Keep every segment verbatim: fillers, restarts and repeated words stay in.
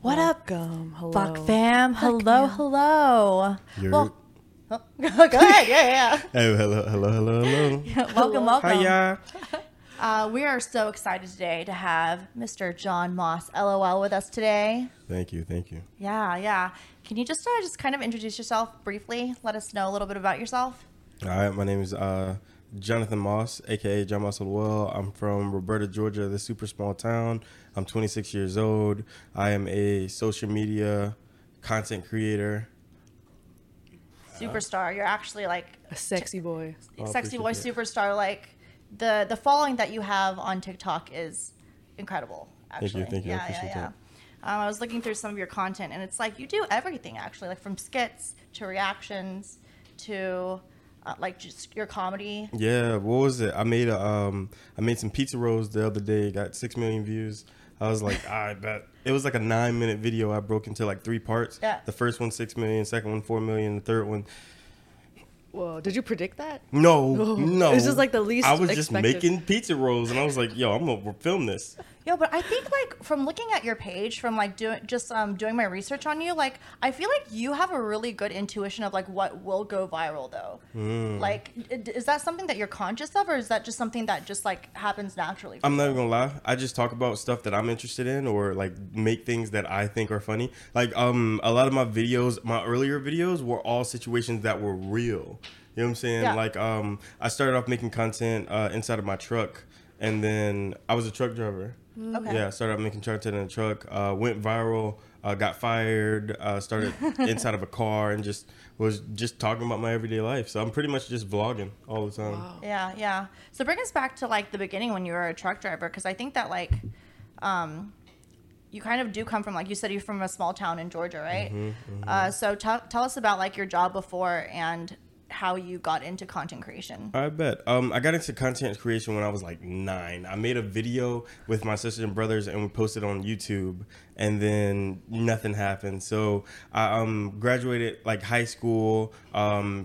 What Welcome. Up? Hello. Fuck fam. Fuck hello, fam. Hello. You're... Well, oh, go ahead. Yeah, yeah. Hey, hello, hello, hello, hello. Yeah, welcome, hello. Welcome. Hi, y'all. Uh, we are so excited today to have Mister John Moss, L O L, with us today. Thank you, thank you. Yeah, yeah. Can you just uh, just kind of introduce yourself briefly? Let us know a little bit about yourself. All right, my name is uh, Jonathan Moss, a k a. John Muscle Well. I'm from Roberta, Georgia, this super small town. I'm twenty-six years old. I am a social media content creator. Superstar. Uh, You're actually like a sexy boy. Sexy boy, superstar, like... The the following that you have on TikTok is incredible, actually. Thank you, thank you. Yeah, I yeah, yeah. Um, I was looking through some of your content, and it's like you do everything, actually, like from skits to reactions to uh, like just your comedy. Yeah, what was it? I made a um, I made some pizza rolls the other day. Got six million views. I was like, I bet it was like a nine minute video. I broke into like three parts. Yeah. The first one six million, second one four million, the third one. Whoa, did you predict that? No, Whoa. no. It was just like the least I was expected. Just making pizza rolls, and I was like, yo, I'm going to film this. Yo, but I think, like, from looking at your page, from, like, doing just um doing my research on you, like, I feel like you have a really good intuition of, like, what will go viral, though. Mm. Like, is that something that you're conscious of, or is that just something that just, like, happens naturally? I'm not even going to lie. I just talk about stuff that I'm interested in or, like, make things that I think are funny. Like, um, a lot of my videos, my earlier videos were all situations that were real. You know what I'm saying? Yeah. Like, um, I started off making content uh, inside of my truck, and then I was a truck driver. Okay. Yeah, I started off making content in a truck, uh, went viral, uh, got fired, uh, started inside of a car, and just was just talking about my everyday life. So I'm pretty much just vlogging all the time. Wow. Yeah, yeah. So bring us back to, like, the beginning when you were a truck driver, because I think that, like, um, you kind of do come from, like, you said you're from a small town in Georgia, right? Mm-hmm, mm-hmm. Uh, so t- tell us about, like, your job before and how you got into content creation. I bet. Um, I got into content creation when I was like nine. I made a video with my sisters and brothers, and we posted on YouTube, and then nothing happened. So I um, graduated like high school, um,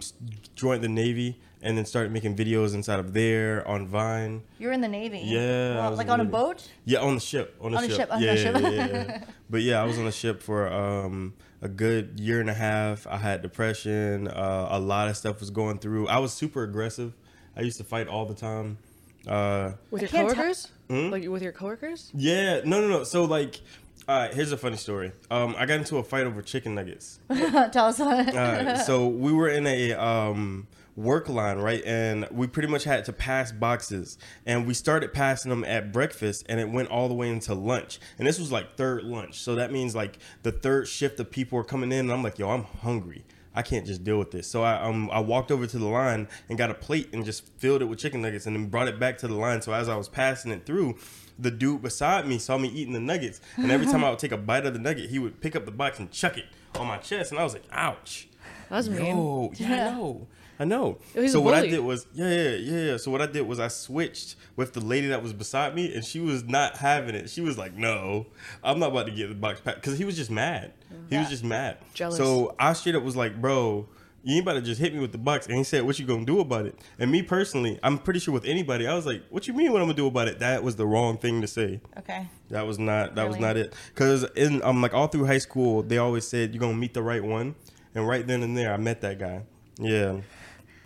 joined the Navy, and then started making videos inside of there on Vine. You're in the Navy? Yeah. Well, like on Navy. A boat? Yeah, on the ship. On the on ship. ship. On yeah, the yeah, ship. yeah, yeah, yeah. But yeah, I was on the ship for... Um, a good year and a half. I had depression. Uh, a lot of stuff was going through. I was super aggressive. I used to fight all the time. Uh, with your coworkers? T- hmm? Like with your coworkers? Yeah. No, no, no. So like, uh, here's a funny story. Um, I got into a fight over chicken nuggets. Tell us. uh, so we were in a um, work line, right? And we pretty much had to pass boxes. And we started passing them at breakfast, and it went all the way into lunch. And this was like third lunch. So that means like the third shift of people are coming in. And I'm like, yo, I'm hungry. I can't just deal with this. So I um I walked over to the line and got a plate and just filled it with chicken nuggets and then brought it back to the line. So as I was passing it through, the dude beside me saw me eating the nuggets. And every time I would take a bite of the nugget, he would pick up the box and chuck it on my chest. And I was like, ouch. That was mean. Yo, yeah, I know. I know. So what I did was, yeah, yeah, yeah. So what I did was I switched with the lady that was beside me, and she was not having it. She was like, no, I'm not about to get the box packed. Because he was just mad. He yeah. was just mad. Jealous. So I straight up was like, bro, you ain't about to just hit me with the box. And he said, what you going to do about it? And me personally, I'm pretty sure with anybody, I was like, what you mean what I'm going to do about it? That was the wrong thing to say. Okay. That was not, that really? was not it. Because in um, like all through high school, they always said, you're going to meet the right one. And right then and there, I met that guy. Yeah.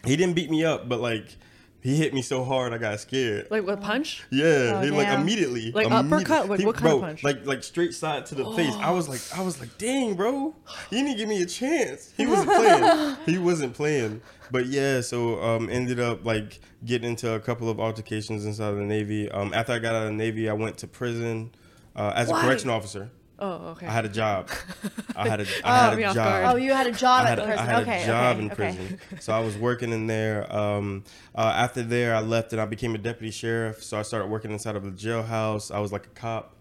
He didn't beat me up, but like, he hit me so hard I got scared. Like what punch? Yeah, oh, he, like immediately. Like immediately, uppercut? Like he, what kind bro, of punch? Like like straight side to the oh. face. I was like, I was like, dang, bro, you didn't give me a chance. He wasn't playing. He wasn't playing. But yeah, so um, ended up like getting into a couple of altercations inside of the Navy. Um, after I got out of the Navy, I went to prison uh, as Why? a correction officer. Oh, okay. I had a job. I had a, I oh, had a job. Oh, you had a job at prison. I had a, I had okay, a job okay, in prison. Okay. So I was working in there. Um, uh, after there, I left and I became a deputy sheriff. So I started working inside of the jailhouse. I was like a cop.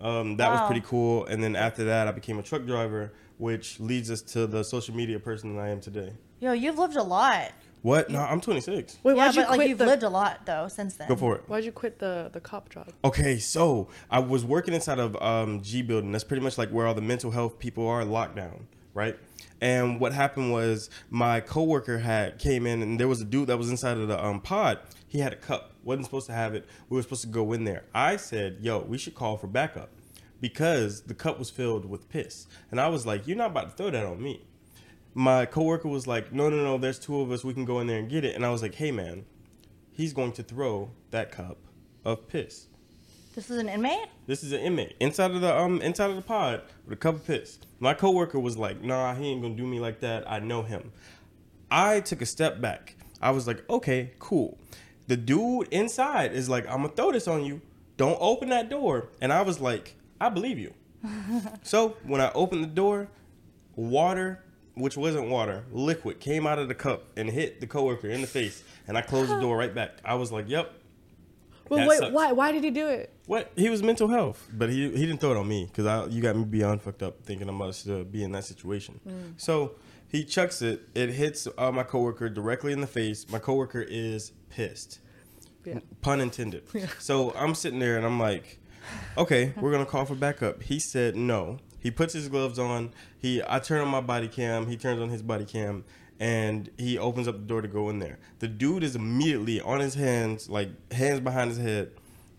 Um, that wow. was pretty cool. And then after that, I became a truck driver, which leads us to the social media person that I am today. Yo, you've lived a lot. What? No, I'm twenty-six. Wait, yeah, why'd you but, quit like, you've the... lived a lot, though, since then. Go for it. Why'd you quit the, the cop job? Okay, so I was working inside of um, G Building. That's pretty much like where all the mental health people are locked down, right? And what happened was my coworker had came in, and there was a dude that was inside of the um, pod. He had a cup. Wasn't supposed to have it. We were supposed to go in there. I said, yo, we should call for backup. because the cup was filled with piss. And I was like, you're not about to throw that on me. My coworker was like, no, no, no, there's two of us. We can go in there and get it. And I was like, hey, man, he's going to throw that cup of piss. This is an inmate? This is an inmate. Inside of the um inside of the pod with a cup of piss. My coworker was like, nah, he ain't going to do me like that. I know him. I took a step back. I was like, okay, cool. The dude inside is like, I'm going to throw this on you. Don't open that door. And I was like, I believe you. So when I opened the door, water, which wasn't water, liquid, came out of the cup and hit the coworker in the face. And I closed the door right back. I was like, yep. Well, wait, sucks. why Why did he do it? What? He was mental health. But he he didn't throw it on me because I you got me beyond fucked up thinking I'm about to be in that situation. Mm. So he chucks it. It hits uh, my coworker directly in the face. My coworker is pissed. Yeah. Pun intended. Yeah. So I'm sitting there and I'm like, okay, we're going to call for backup. He said no. He puts his gloves on. He, I turn on my body cam. He turns on his body cam, and he opens up the door to go in there. The dude is immediately on his hands, like hands behind his head,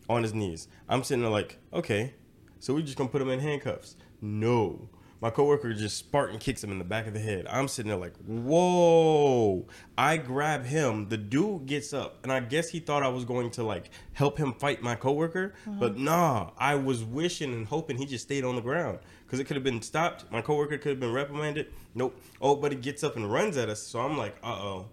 on his knees. I'm sitting there like, okay, so we're just going to put him in handcuffs. No. My coworker just Spartan kicks him in the back of the head. I'm sitting there like, whoa. I grab him. The dude gets up. And I guess he thought I was going to like help him fight my coworker. Mm-hmm. But nah, I was wishing and hoping he just stayed on the ground. Because it could have been stopped. My coworker could have been reprimanded. Nope. Oh, but he gets up and runs at us. So I'm like, uh-oh.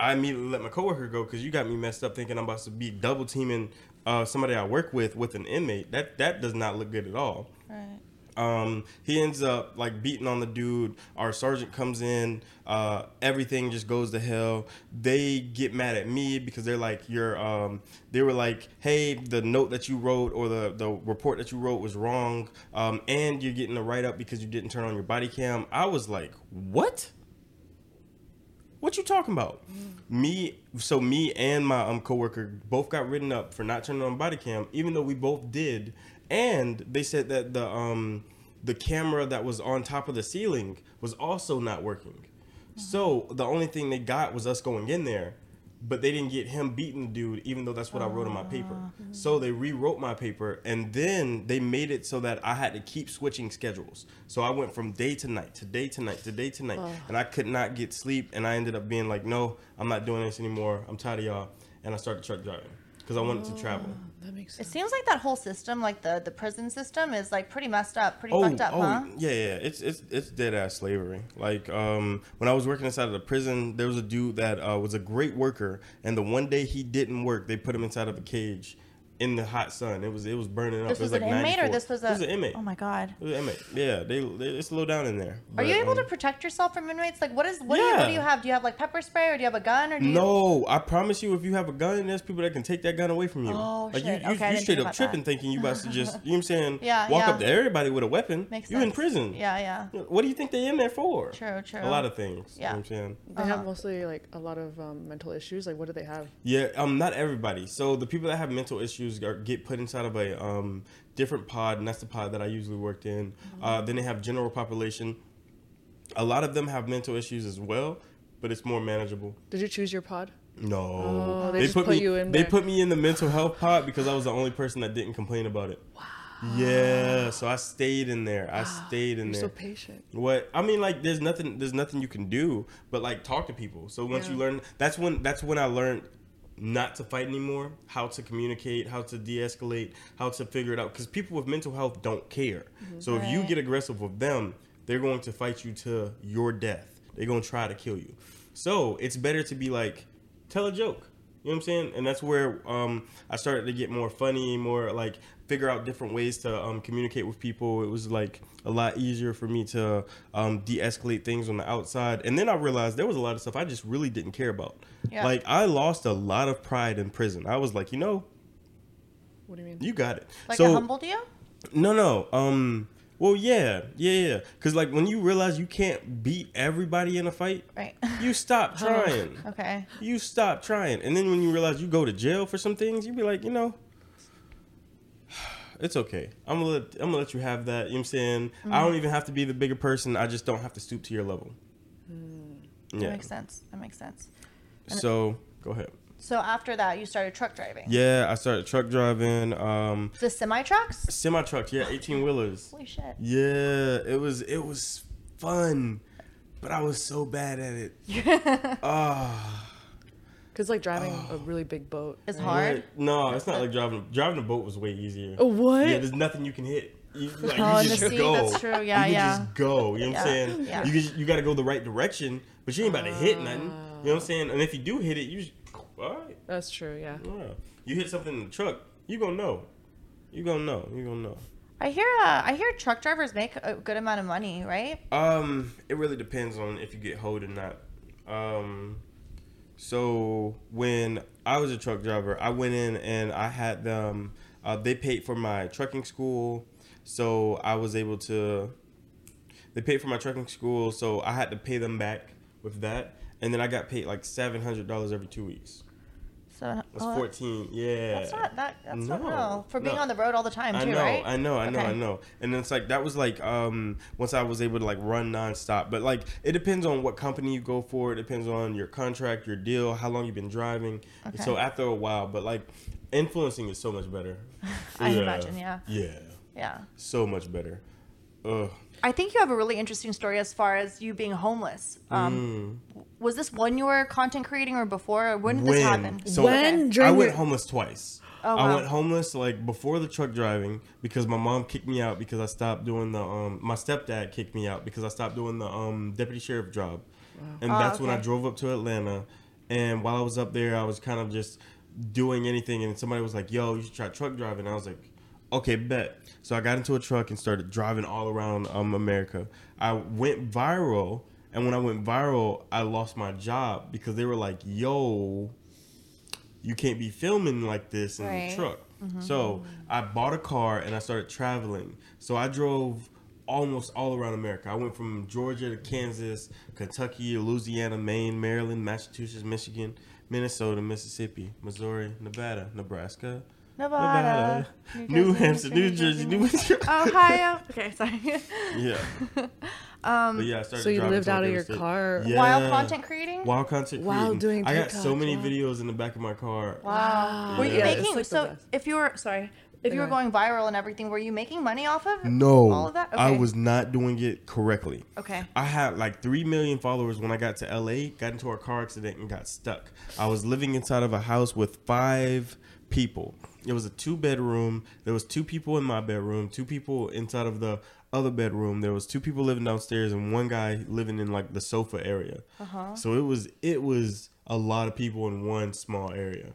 I immediately let my coworker go because you got me messed up thinking I'm about to be double teaming uh, somebody I work with with an inmate. That, that does not look good at all. Right. Um, he ends up like beating on the dude. Our sergeant comes in, uh, everything just goes to hell. They get mad at me because they're like, you're, um, they were like, hey, the note that you wrote or the, the report that you wrote was wrong. Um, and you're getting a write up because you didn't turn on your body cam. I was like, what? What you talking about? Mm. Me, so me and my um, coworker both got written up for not turning on body cam, even though we both did. And they said that the um, the camera that was on top of the ceiling was also not working. Mm-hmm. So the only thing they got was us going in there, but they didn't get him beating the dude, even though that's what uh, I wrote in my paper. Mm-hmm. So they rewrote my paper, and then they made it so that I had to keep switching schedules. So I went from day to night, to day to night, to day to night, oh. and I could not get sleep. And I ended up being like, no, I'm not doing this anymore. I'm tired of y'all. And I started truck driving because I wanted oh. to travel. That makes sense. It seems like that whole system, like the, the prison system, is like pretty messed up, pretty oh, fucked up, oh, huh? Yeah, yeah, it's it's it's dead ass slavery. Like um, when I was working inside of the prison, there was a dude that uh, was a great worker, and the one day he didn't work, they put him inside of a cage in the hot sun. It was it was burning up. This it was, was an like inmate, ninety-four. Or this was a this was an inmate. Oh my god, it was an inmate. Yeah, they, they it's low down in there. But, are you able um, to protect yourself from inmates? Like, what is what, yeah. do you, what do you have? Do you have like pepper spray, or do you have a gun, or do you? No, I promise you, if you have a gun, there's people that can take that gun away from you. Oh like, shit! You, you, okay, you straight up tripping, that. Thinking you about to just you know what I'm saying? Yeah, walk yeah. up to everybody with a weapon. Makes you sense. In prison. Yeah, yeah. What do you think they're in there for? True, true. A lot of things. Yeah, you know what I'm saying. They uh-huh. have mostly like a lot of um, mental issues. Like, what do they have? Yeah, um, not everybody. So the people that have mental issues get put inside of a um, different pod, and that's the pod that I usually worked in. Mm-hmm. Uh, then they have general population. A lot of them have mental issues as well, but it's more manageable. Did you choose your pod? No. Oh, they, they just put, put me, you in They there. Put me in the mental health pod because I was the only person that didn't complain about it. Wow. Yeah, so I stayed in there. I wow. stayed in You're there. So patient. What I mean, like, there's nothing, there's nothing you can do but like talk to people. So once yeah. you learn, that's when, that's when I learned not to fight anymore, how to communicate, how to de-escalate, how to figure it out. Because people with mental health don't care. Mm-hmm. So if right. you get aggressive with them, they're going to fight you to your death. They're going to try to kill you. So it's better to be like, tell a joke. You know what I'm saying? And that's where um, I started to get more funny, more like figure out different ways to um, communicate with people. It was like a lot easier for me to um, de-escalate things on the outside. And then I realized there was a lot of stuff I just really didn't care about. Yeah. Like I lost a lot of pride in prison. I was like, you know, what do you mean? You got it. Like so, it humbled you? No, no. Um, well, yeah, yeah, yeah. Because like when you realize you can't beat everybody in a fight, right? You stop trying. Okay. You stop trying, and then when you realize you go to jail for some things, you be like, you know. It's okay. I'm gonna let, I'm gonna let you have that. You know what I'm saying? Mm-hmm. I don't even have to be the bigger person. I just don't have to stoop to your level. Mm. Yeah. That makes sense. That makes sense. And so, go ahead. So after that, you started truck driving. Yeah, I started truck driving. Um, the semi trucks. Semi trucks, yeah, eighteen wheelers. Holy shit. Yeah, it was it was fun, but I was so bad at it. Yeah. Oh. Cause like driving oh. a really big boat is hard. What? No, it's not like driving. Driving a boat was way easier. What? Yeah, there's nothing you can hit. You, like, oh, you just see, go. That's true. Yeah, you yeah. You just go. You know yeah. what I'm saying? Yeah. You you got to go the right direction, but you ain't about to hit nothing. You know what I'm saying? And if you do hit it, you. Just, all right. That's true. Yeah. yeah. You hit something in the truck, you gonna know. You gonna know. You gonna know. I hear. Uh, I hear truck drivers make a good amount of money, right? Um, it really depends on if you get hoed or not. Um. So when I was a truck driver, I went in and I had them, uh, they paid for my trucking school. So I was able to, they paid for my trucking school. So I had to pay them back with that. And then I got paid like seven hundred dollars every two weeks. So that's oh, fourteen. Yeah. That's not that. That's no, not well for being no. on the road all the time too, I know, right? I know. I know. Okay. I know. And it's like that was like um once I was able to like run nonstop. But like it depends on what company you go for. It depends on your contract, your deal, how long you've been driving. Okay. So after a while, but like influencing is so much better. I yeah. imagine. Yeah. Yeah. Yeah. So much better. Ugh. I think you have a really interesting story as far as you being homeless. Um, mm. Was this when you were content creating or before? When did when, this happen? So when? I, I went homeless twice. Oh, wow. I went homeless like before the truck driving because my mom kicked me out because I stopped doing the, um, my stepdad kicked me out because I stopped doing the um, deputy sheriff job. Wow. And oh, that's okay. when I drove up to Atlanta. And while I was up there, I was kind of just doing anything. And somebody was like, yo, you should try truck driving. And I was like, okay, bet. So I got into a truck and started driving all around um, America. I went viral, and when I went viral, I lost my job because they were like, yo, you can't be filming like this in right. the truck. Mm-hmm. So I bought a car, and I started traveling. So I drove almost all around America. I went from Georgia to Kansas, Kentucky, Louisiana, Maine, Maryland, Massachusetts, Michigan, Minnesota, Mississippi, Missouri, Nevada, Nebraska, Nevada, Nevada, New, New Hampshire, New Jersey, New Hampshire, Ohio. Okay, sorry. Yeah. Um, yeah, so you lived out of your car yeah. while content creating? While content creating. While doing TikTok, I got so many wow. videos in the back of my car. Wow. Yeah. Were you yeah, making, like so if you were, sorry, if okay. you were going viral and everything, were you making money off of no, all of that? Okay. I was not doing it correctly. Okay. I had like three million followers when I got to L A, got into a car accident and got stuck. I was living inside of a house with five people. It was a two bedroom. There was two people in my bedroom, two people inside of the other bedroom. There was two people living downstairs and one guy living in like the sofa area. Uh-huh. So it was it was a lot of people in one small area.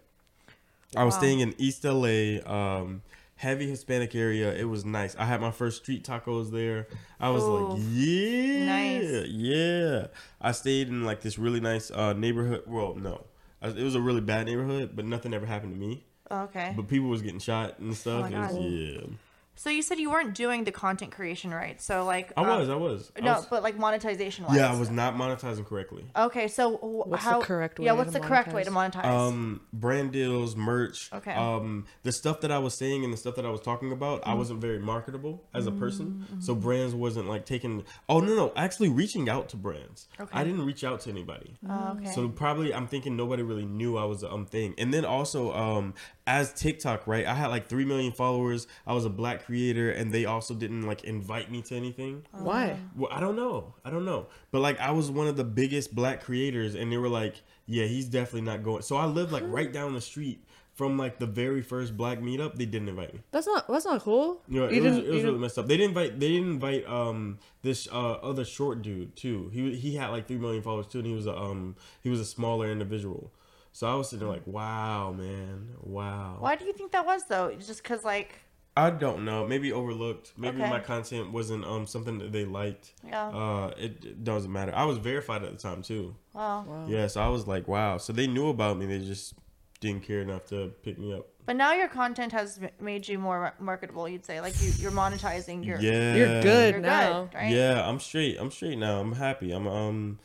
Wow. I was staying in East L A, um, heavy Hispanic area. It was nice. I had my first street tacos there. I was Ooh. like, yeah, nice. yeah. I stayed in like this really nice uh, neighborhood. Well, no, it was a really bad neighborhood, but nothing ever happened to me. Okay. But people was getting shot and stuff. Oh my God. It was, yeah. So you said you weren't doing the content creation right. So like I um, was, I was. I no, was, but like monetization wise. Yeah, I was not monetizing correctly. Okay, so what's how, the correct way? Yeah, what's to the monetize? correct way to monetize? Um, brand deals, merch. Okay. Um, the stuff that I was saying and the stuff that I was talking about, mm-hmm. I wasn't very marketable as a person. Mm-hmm. So brands wasn't like taking. Oh no, no, actually reaching out to brands. Okay. I didn't reach out to anybody. Oh, okay. So probably I'm thinking nobody really knew I was a um thing. And then also um. As TikTok, right? I had like three million followers. I was a black creator, and they also didn't like invite me to anything. Why? Well, I don't know. I don't know. But like, I was one of the biggest black creators, and they were like, "Yeah, he's definitely not going." So I lived like right down the street from like the very first black meetup. They didn't invite me. That's not. That's not cool. You know, it was, it was really messed up. They didn't invite. They didn't invite um this uh, other short dude too. He he had like three million followers too, and he was a um he was a smaller individual. So I was sitting there like, wow, man, wow. Why do you think that was, though? Just because, like... I don't know. Maybe overlooked. Maybe okay. my content wasn't um something that they liked. Yeah. Uh, it, it doesn't matter. I was verified at the time, too. Wow. wow. Yeah, so I was like, wow. So they knew about me. They just didn't care enough to pick me up. But now your content has made you more marketable, you'd say. Like, you, you're monetizing. Your, yeah. You're good you're now. Good, right? Yeah, I'm straight. I'm straight now. I'm happy. I'm um,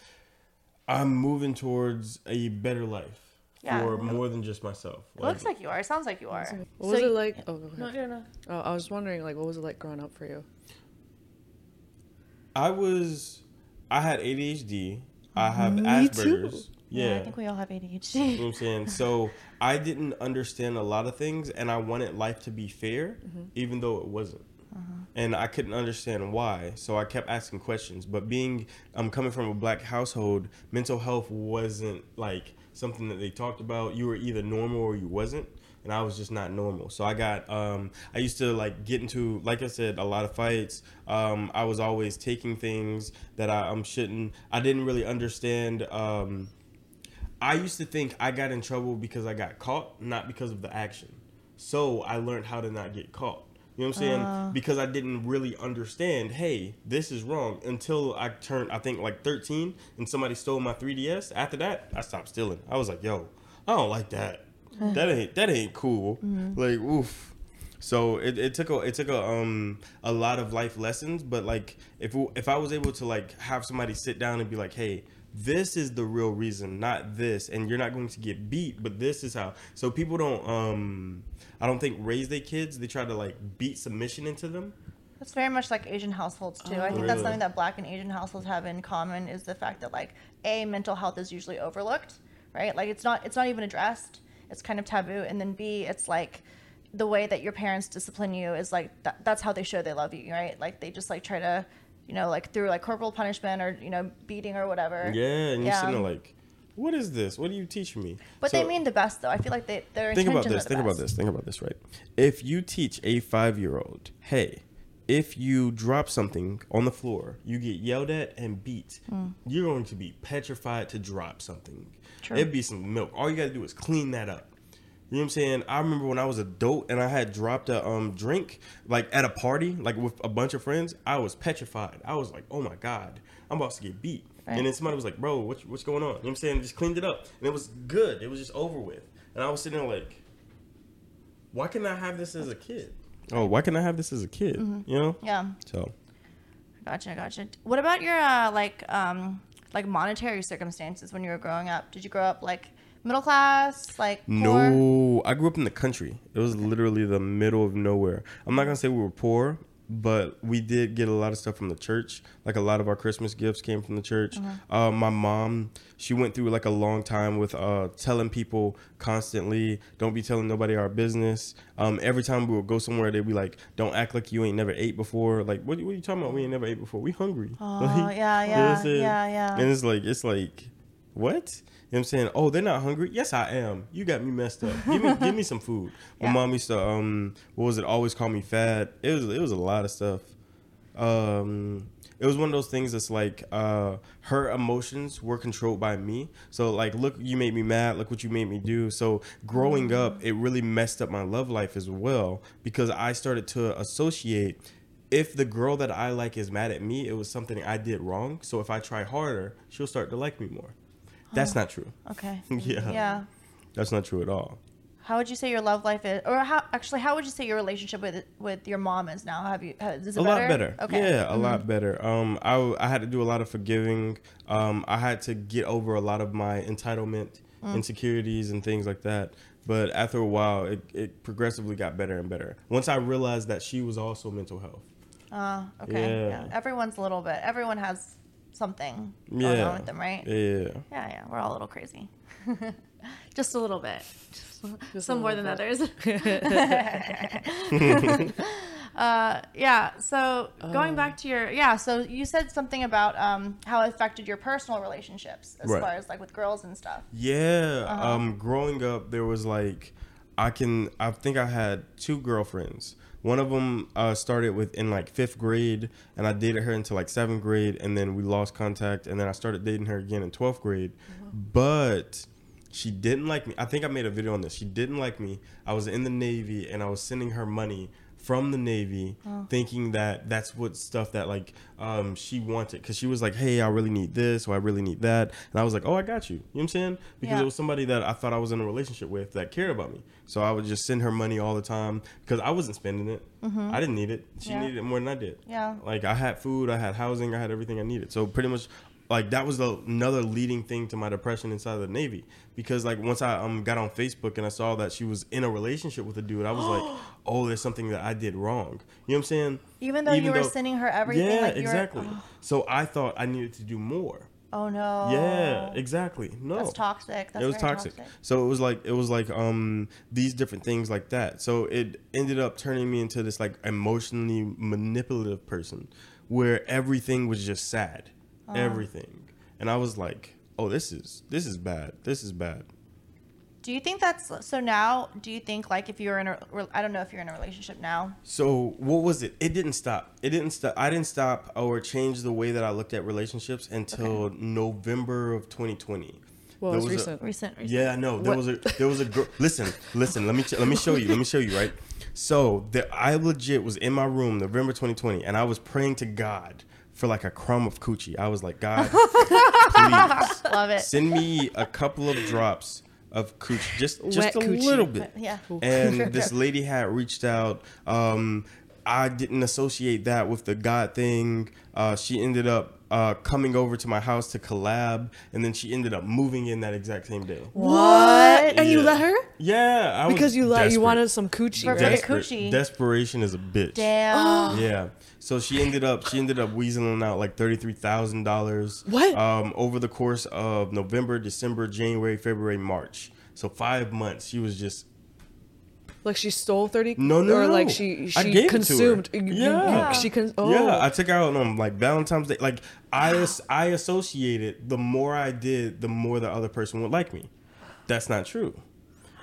I'm moving towards a better life. Yeah. Or more than just myself. It like, looks like you are. It sounds like you are. What was so it like? Oh, go ahead. No, no, no. Oh, I was wondering, like, what was it like growing up for you? I was, I had A D H D. I have Me Asperger's. Too. Yeah. yeah I think we all have A D H D. You know what I'm saying? So I didn't understand a lot of things, and I wanted life to be fair, mm-hmm. even though it wasn't. Uh-huh. And I couldn't understand why, so I kept asking questions. But being, I'm um, coming from a black household, mental health wasn't like something that they talked about. You were either normal or you wasn't, and I was just not normal. So I got, um, I used to like get into, like I said, a lot of fights. Um, I was always taking things that I um, shouldn't. I didn't really understand. Um, I used to think I got in trouble because I got caught, not because of the action. So I learned how to not get caught. You know what I'm saying? Uh, because I didn't really understand, hey, this is wrong, until I turned, I think, like thirteen, and somebody stole my three D S. After that, I stopped stealing. I was like, yo, I don't like that. That ain't that ain't cool. Mm-hmm. Like, oof. So it, it took a it took a um a lot of life lessons, but like if if I was able to like have somebody sit down and be like, hey, this is the real reason, not this, and you're not going to get beat, but this is how. So people don't um I don't think raise their kids. They try to like beat submission into them. That's very much like Asian households too. Oh, I think really? That's something that Black and Asian households have in common, is the fact that like a mental health is usually overlooked, right? Like it's not it's not even addressed. It's kind of taboo. And then B, it's like the way that your parents discipline you is like th- that's how they show they love you, right? Like they just like try to, you know, like through like corporal punishment or, you know, beating or whatever. Yeah, and you're yeah. sitting there like, what is this? What are you teaching me? But so, they mean the best, though. I feel like they, their intentions are the best. Think about this. Think about this, right? If you teach a five-year-old, hey, if you drop something on the floor, you get yelled at and beat. Mm. You're going to be petrified to drop something. True. It'd be some milk. All you got to do is clean that up. You know what I'm saying? I remember when I was adult and I had dropped a um drink, like at a party, like with a bunch of friends, I was petrified. I was like, oh my God, I'm about to get beat. Right. And then somebody was like, bro, what, what's going on? You know what I'm saying? Just cleaned it up. And it was good. It was just over with. And I was sitting there like, why can I have this as a kid? Oh, why can I have this as a kid? Mm-hmm. You know? Yeah. So. Gotcha, gotcha. What about your uh, like um like monetary circumstances when you were growing up? Did you grow up like middle class, like poor? No, I grew up in the country. It was okay. Literally the middle of nowhere. I'm not gonna say we were poor, but we did get a lot of stuff from the church. Like a lot of our Christmas gifts came from the church. Mm-hmm. Uh, my mom, she went through like a long time with uh, telling people constantly, don't be telling nobody our business. Um, every time we would go somewhere, they'd be like, don't act like you ain't never ate before. Like, what, what are you talking about? We ain't never ate before. We hungry. Oh, like, yeah, yeah, you know yeah, yeah. And it's like, it's like, what? You know what I'm saying? Oh, they're not hungry? Yes, I am. You got me messed up. Give me give me some food. My yeah. mom used to, um, what was it, always call me fat. It was it was a lot of stuff. Um, it was one of those things that's like uh, her emotions were controlled by me. So like, look, you made me mad. Look what you made me do. So growing up, it really messed up my love life as well, because I started to associate, if the girl that I like is mad at me, it was something I did wrong. So if I try harder, she'll start to like me more. That's not true. Okay. yeah. Yeah. That's not true at all. How would you say your love life is, or how actually, how would you say your relationship with with your mom is now? Have you? Is it a better? lot better? Okay. Yeah, a mm-hmm. lot better. Um, I I had to do a lot of forgiving. Um, I had to get over a lot of my entitlement, mm. insecurities, and things like that. But after a while, it it progressively got better and better. Once I realized that she was also mental health. Ah. Uh, okay. Yeah. yeah. Everyone's a little bit. Everyone has something going yeah. on with them, right? Yeah. Yeah, yeah. We're all a little crazy. Just a little bit. Just some more than bit. others. uh, yeah. So going um, back to your, yeah. So you said something about um, how it affected your personal relationships as right. far as like with girls and stuff. Yeah. Uh-huh. Um, growing up, there was like, I can, I think I had two girlfriends. One of them uh, started with in like fifth grade, and I dated her into like seventh grade, and then we lost contact, and then I started dating her again in twelfth grade. Wow. But she didn't like me. I think I made a video on this. She didn't like me. I was in the Navy, and I was sending her money from the Navy, oh. thinking that that's what stuff that like um, she wanted, because she was like, hey, I really need this, or I really need that. And I was like, oh, I got you. You know what I'm saying? Because yeah. it was somebody that I thought I was in a relationship with that cared about me. So I would just send her money all the time because I wasn't spending it. Mm-hmm. I didn't need it. She yeah. needed it more than I did. Yeah. Like I had food, I had housing, I had everything I needed. So pretty much like that was the, another leading thing to my depression inside of the Navy, because like once I um, got on Facebook and I saw that she was in a relationship with a dude, I was like, oh, there's something that I did wrong. You know what I'm saying? Even though Even you though, were sending her everything. Yeah, like you exactly. Were, oh. So I thought I needed to do more. Oh no. Yeah, exactly. No. That's toxic. That's it was toxic. toxic. So it was like it was like um these different things like that. So it ended up turning me into this like emotionally manipulative person where everything was just sad. Uh. Everything. And I was like, "Oh, this is this is bad. This is bad." Do you think that's so now? Do you think like if you're in a, I don't know if you're in a relationship now. So what was it? It didn't stop. It didn't stop. I didn't stop or change the way that I looked at relationships until okay. November of twenty twenty. Well, there was recent. A, recent, recent. Yeah, I know. There what? was a, there was a girl. Listen, listen, let me, let me show you. Let me show you. Right. So the, I legit was in my room, November twenty twenty, and I was praying to God for like a crumb of coochie. I was like, God, please Love it. send me a couple of drops of coochie, just just Wet a coochie. little bit. Yeah. And this lady had reached out. Um, I didn't associate that with the God thing. Uh, she ended up uh, coming over to my house to collab, and then she ended up moving in that exact same day. What? Yeah. And you let her? Yeah. I because was you let, you wanted some coochie, right? Desperate. Coochie. Desperation is a bitch. Damn. Yeah. So she ended up she ended up weaseling out like thirty-three thousand dollars. What? Um, over the course of November, December, January, February, March. So five months. She was just like she stole thirty. No, no, or no. like she she I gave consumed. It to her. Yeah, she con- oh. Yeah, I took her out on like Valentine's Day. Like I wow. I associated the more I did, the more the other person would like me. That's not true.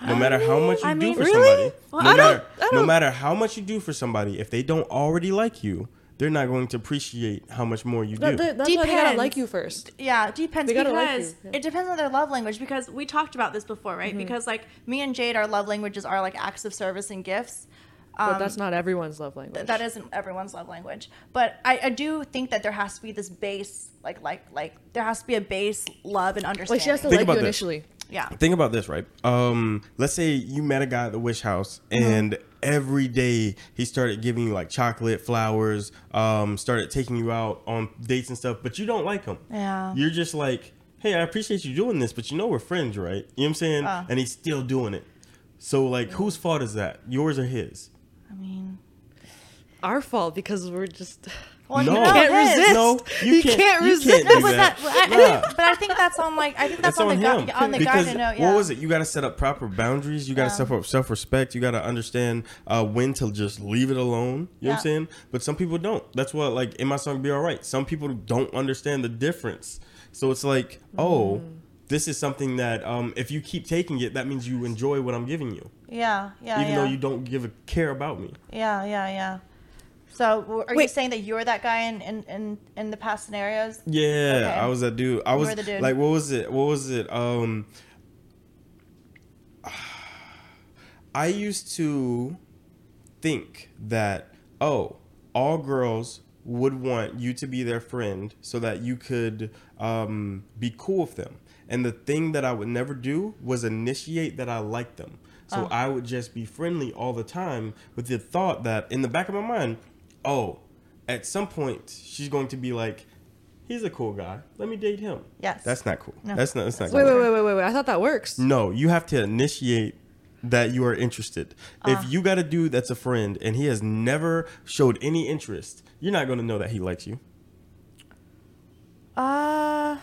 No matter I mean, how much you I do mean, for really? somebody, well, no, I matter, don't, I don't. no matter how much you do for somebody, if they don't already like you, they're not going to appreciate how much more you that, do. That's depends. why they gotta like you first. Yeah, depends they because like yeah. it depends on their love language. Because we talked about this before, right? Mm-hmm. Because like me and Jade, our love languages are like acts of service and gifts. Um, but that's not everyone's love language. Th- that isn't everyone's love language. But I, I do think that there has to be this base, like like like there has to be a base love and understanding. Like she has to think like you this. initially. Yeah. Think about this, right? Um, let's say you met a guy at the Wish House, and mm-hmm. every day he started giving you like chocolate, flowers, um, started taking you out on dates and stuff, but you don't like him. Yeah. You're just like, hey, I appreciate you doing this, but you know we're friends, right? You know what I'm saying? Uh. And he's still doing it. So like, yeah. whose fault is that? Yours or his? I mean, our fault because we're just... Well, no. You can't resist. No, you, you can't, can't resist. You can't no, but, that. That, well, I, yeah. but I think that's on like I think that's, that's on, on the him. guy on the because guy to know. Yeah. What was it? You got to set up proper boundaries. You got to yeah. set up self-respect. You got to understand uh, when to just leave it alone. You yeah. know what I'm saying? But some people don't. That's what like in my song "Be All Right." Some people don't understand the difference. So it's like, oh, mm. this is something that um, if you keep taking it, that means you enjoy what I'm giving you. Yeah, yeah. Even yeah. though you don't give a care about me. Yeah, yeah, yeah. So are Wait. you saying that you were that guy in, in, in, in the past scenarios? Yeah, okay. I was that dude. I was you were the dude. Like, what was it? What was it? Um, I used to think that, oh, all girls would want you to be their friend so that you could um, be cool with them. And the thing that I would never do was initiate that I liked them. So oh. I would just be friendly all the time with the thought that in the back of my mind, oh, at some point she's going to be like, he's a cool guy. Let me date him. Yes. That's not cool. No. That's not that's, that's not cool. Wait, wait, wait, wait, wait. I thought that works. No, you have to initiate that you are interested. Uh. If you got a dude that's a friend and he has never showed any interest, you're not going to know that he likes you. Uh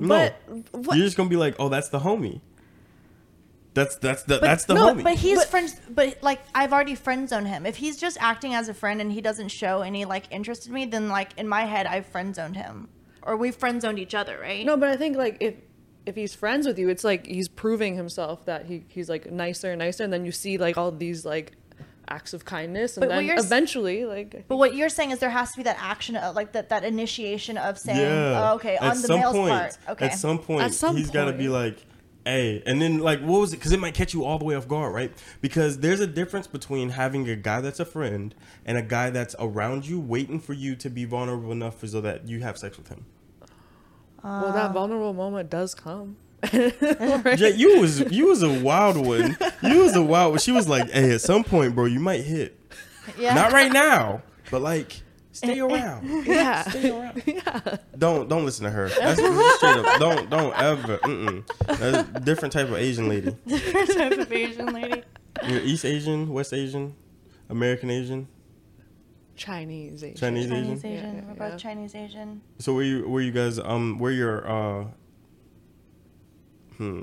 No. But what? You're just going to be like, "Oh, that's the homie." That's that's the but, that's the no, homie. But he's but, friends. But like, I've already friend zoned him. If he's just acting as a friend and he doesn't show any like interest in me, then like in my head, I've friend zoned him, or we've friend zoned each other, right? No, but I think like if if he's friends with you, it's like he's proving himself that he he's like nicer and nicer, and then you see like all these like acts of kindness, and but then eventually like but what you're saying is there has to be that action of, like that that initiation of saying yeah. oh, okay at on the male's point, part okay at some point at some he's point. Gotta be like, hey, and then like what was it, because it might catch you all the way off guard, right? Because there's a difference between having a guy that's a friend and a guy that's around you waiting for you to be vulnerable enough so that you have sex with him. Uh, well, that vulnerable moment does come. Right. Yeah, you was you was a wild one. You was a wild one. She was like, "Hey, at some point, bro, you might hit. Yeah. Not right now, but like, stay around. Yeah, stay around. Yeah. Don't don't listen to her. That's straight up. Don't don't ever. Mm-mm. That's a different type of Asian lady. Different type of Asian lady. You're East Asian, West Asian, American Asian. Chinese Asian. Chinese, Chinese Asian. Asian. Yeah, yeah, we're both yeah. Chinese Asian. So where you where you guys um where your uh hmm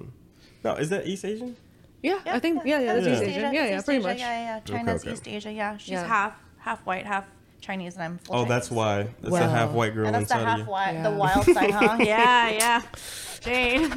no is that East Asian? Yeah, yeah I think yeah yeah, yeah that's yeah. East Asian. Yeah yeah, yeah East pretty Asia, much. Yeah yeah China's okay, okay. East Asia yeah she's yeah. half half white half Chinese and I'm full. Oh Chinese. That's why that's well, a half white girl. And that's the half you. White yeah. the wild side huh? yeah yeah Jane.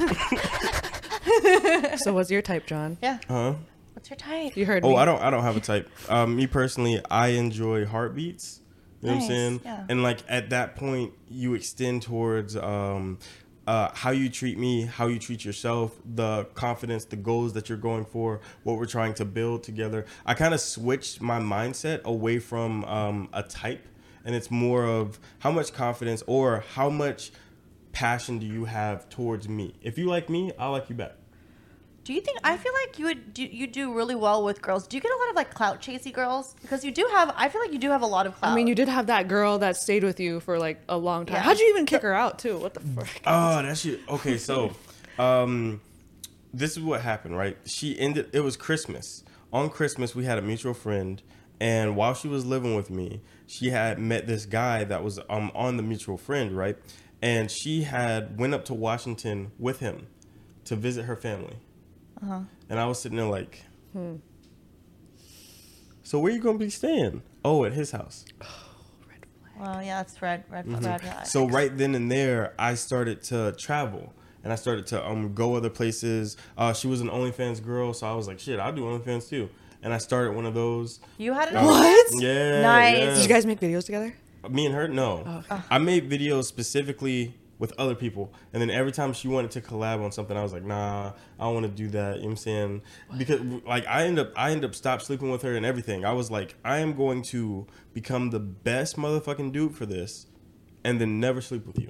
So what's your type, John? Yeah. Huh. What's your type? You heard oh, me. Oh, I don't I don't have a type. Um, me personally, I enjoy heartbeats. You know nice, what I'm saying? Yeah. And like at that point, you extend towards um, uh, how you treat me, how you treat yourself, the confidence, the goals that you're going for, what we're trying to build together. I kind of switched my mindset away from um, a type, and it's more of how much confidence or how much passion do you have towards me? If you like me, I'll like you back. Do you think, I feel like you would do, you do really well with girls. Do you get a lot of like clout chasey girls? Because you do have, I feel like you do have a lot of clout. I mean, you did have that girl that stayed with you for like a long time. Yeah. How'd you even kick her out too? What the fuck? Oh, that shit. Okay. So, um, this is what happened, right? She ended, it was Christmas. On Christmas, we had a mutual friend. And while she was living with me, she had met this guy that was um, on the mutual friend, right? And she had went up to Washington with him to visit her family. Uh-huh. And I was sitting there like, hmm. So where are you going to be staying? Oh, at his house. Oh, red flag. Well, yeah, it's red, red, mm-hmm. red flag. So right then and there, I started to travel. And I started to um, go other places. Uh, she was an OnlyFans girl, so I was like, shit, I'll do OnlyFans too. And I started one of those. You had it? What? Was, yeah. Nice. Yeah. Did you guys make videos together? Me and her? No. Oh, okay. I made videos specifically with other people, and then every time she wanted to collab on something, I was like, nah, I don't want to do that. You know what I'm saying? What? Because like I end up, I end up stop sleeping with her and everything. I was like, I am going to become the best motherfucking dude for this, and then never sleep with you.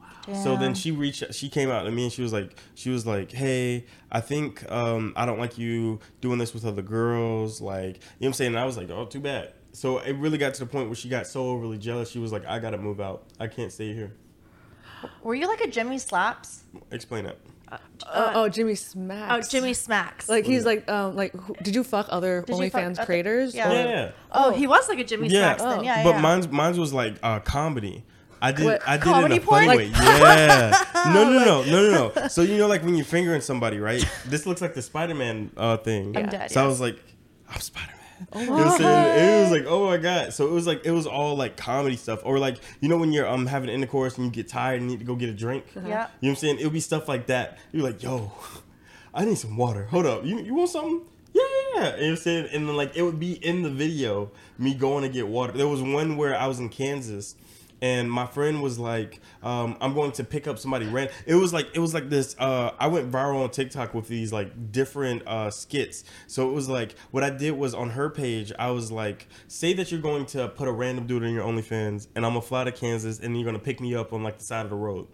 Wow. Yeah. So then she reached, she came out to me and she was like, she was like, hey, I think um, I don't like you doing this with other girls. Like, you know what I'm saying? And I was like, oh, too bad. So it really got to the point where she got so overly jealous. She was like, I gotta move out. I can't stay here. Were you like a Jimmy Slaps? Explain it. Uh, uh, oh, Jimmy Smacks. Oh, Jimmy Smacks. Like he's like, um, like who, did you fuck other OnlyFans other, creators? Yeah. Yeah, yeah. Oh, he was like a Jimmy yeah. Smacks. Oh. Then. Yeah, but yeah. mine's mine's was like uh, comedy. I did what? I did it in a porn? Fun like, way. Yeah. No, no, no, no, no, no. So you know, like when you're fingering somebody, right? This looks like the Spider-Man uh, thing. I'm dead, so yeah. I was like, I'm Spider-Man. Oh, you know what I'm saying? It was like, oh my god. So it was like, it was all like comedy stuff, or like, you know, when you're um having intercourse and you get tired and need to go get a drink. Uh-huh. Yeah, you know what I'm saying? It would be stuff like that. You're like, yo, I need some water. Hold up, you you want something? Yeah, yeah, yeah. You know what I'm saying? And then like it would be in the video me going to get water. There was one where I was in Kansas. And my friend was like, um, I'm going to pick up somebody random. It was like, it was like this, uh, I went viral on TikTok with these like different uh, skits. So it was like, what I did was on her page, I was like, say that you're going to put a random dude in your OnlyFans and I'm gonna fly to Kansas and you're gonna pick me up on like the side of the road.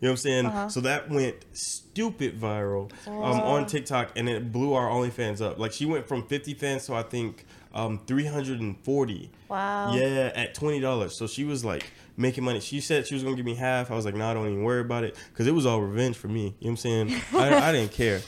You know what I'm saying? Uh-huh. So that went stupid viral um, uh-huh. on TikTok, and it blew our OnlyFans up. Like she went from fifty fans to I think um, three hundred forty. Wow. Yeah, at twenty dollars. So she was like, making money. She said she was gonna give me half. I was like, nah, don't even worry about it, because it was all revenge for me. You know what I'm saying? I, I didn't care.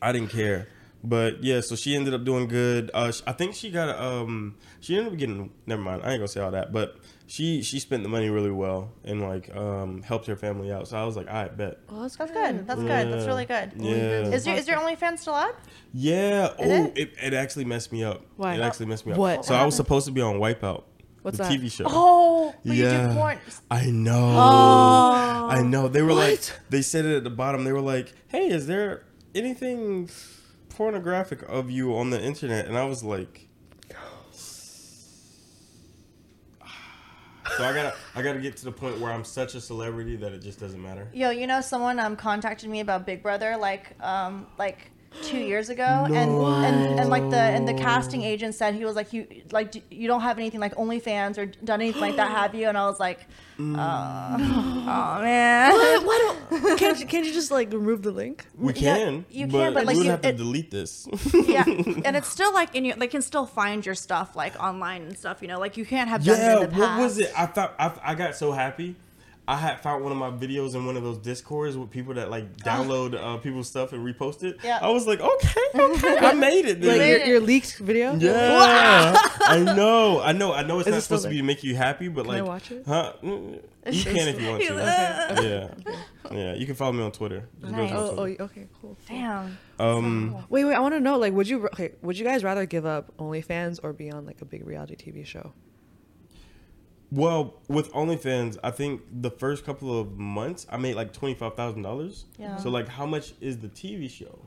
I didn't care. But yeah, so she ended up doing good. Uh, I think she got um, she ended up getting. Never mind. I ain't gonna say all that. But she she spent the money really well and like um helped her family out. So I was like, I bet. Well, that's good. That's good. That's, yeah. good. That's really good. Yeah. Is your is your OnlyFans still up? Yeah. Is oh, it? It, it actually messed me up. Why? It actually messed me up. What? So what I was supposed to be on Wipeout. What's the that? T V show. Oh, but yeah. You do porn. I know. Oh. I know. They were what? Like, they said it at the bottom. They were like, hey, is there anything pornographic of you on the internet? And I was like, so I gotta, I gotta get to the point where I'm such a celebrity that it just doesn't matter. Yo, you know, someone um contacted me about Big Brother, like, um, like. two years ago no. and, and and like the and the casting agent said he was like you like do, you don't have anything like OnlyFans or done anything like that, have you? And I was like mm. uh, no. oh man what, what do, can't, you, can't you just like remove the link? We can yeah, you but can but like you would have it, to delete this yeah and it's still like in your they can still find your stuff like online and stuff, you know, like you can't have done yeah, it in the past. What was it? I thought I, I got so happy I had found one of my videos in one of those Discords with people that like download uh, people's stuff and repost it. Yeah. I was like, okay, okay, I made it. Like your, your leaked video? Yeah. Wow. I know, I know, I know. It's Is not it supposed there? to be to make you happy, but can like, I watch it? Huh? You it's can if you want to. Like, okay. Yeah, yeah. You can follow me on Twitter. Nice. Oh, oh, okay, cool. Damn. Um. Wow. Wait, wait. I want to know. Like, would you? Okay, would you guys rather give up OnlyFans or be on like a big reality T V show? Well, with OnlyFans, I think the first couple of months, I made like twenty-five thousand dollars. Yeah. So, like, how much is the T V show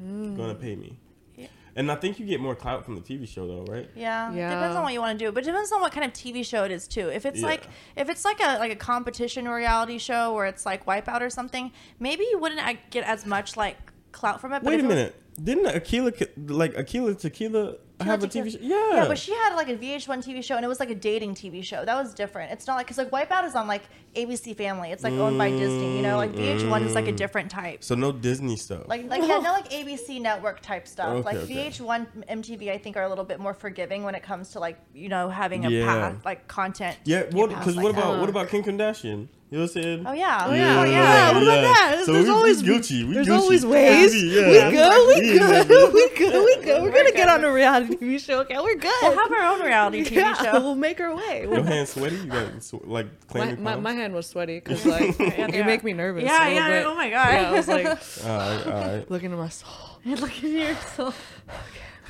mm. going to pay me? Yeah. And I think you get more clout from the T V show, though, right? Yeah. yeah. Depends on what you want to do. But it depends on what kind of T V show it is, too. If it's, yeah. like, if it's like, a, like a competition reality show where it's, like, Wipeout or something, maybe you wouldn't get as much, like, clout from it. But Wait a minute. Was- Didn't Akilah, like, Akilah Tequila... I have a T V show. Yeah. Yeah, but she had like a V H one T V show and it was like a dating T V show. That was different. It's not like, because like Wipeout is on like A B C Family. It's like owned by Disney, you know? Like V H one mm. is like a different type. So no Disney stuff. Like, like yeah, not like A B C network type stuff. Okay, like okay. V H one, M T V, I think are a little bit more forgiving when it comes to like, you know, having a yeah. path, like content. Yeah, because what, like what about, what about Kim Kardashian? You know what I'm saying? Oh, yeah. Oh, yeah. Oh, yeah. What about that? So there's we, always we Gucci. We there's Gucci. always ways. Yeah. We go, we yeah. go, yeah. we go, we go. We're, We're going to get on a reality T V show. Okay, we're good. We'll have our own reality T V yeah. show. We'll make our way. Your hand's sweaty? You got sw- like, my, my, my hand was sweaty because, like, yeah. you make me nervous. Yeah, yeah. Bit. Oh, my God. Yeah, I was like, all right, all right. Looking at my soul. Looking at your soul.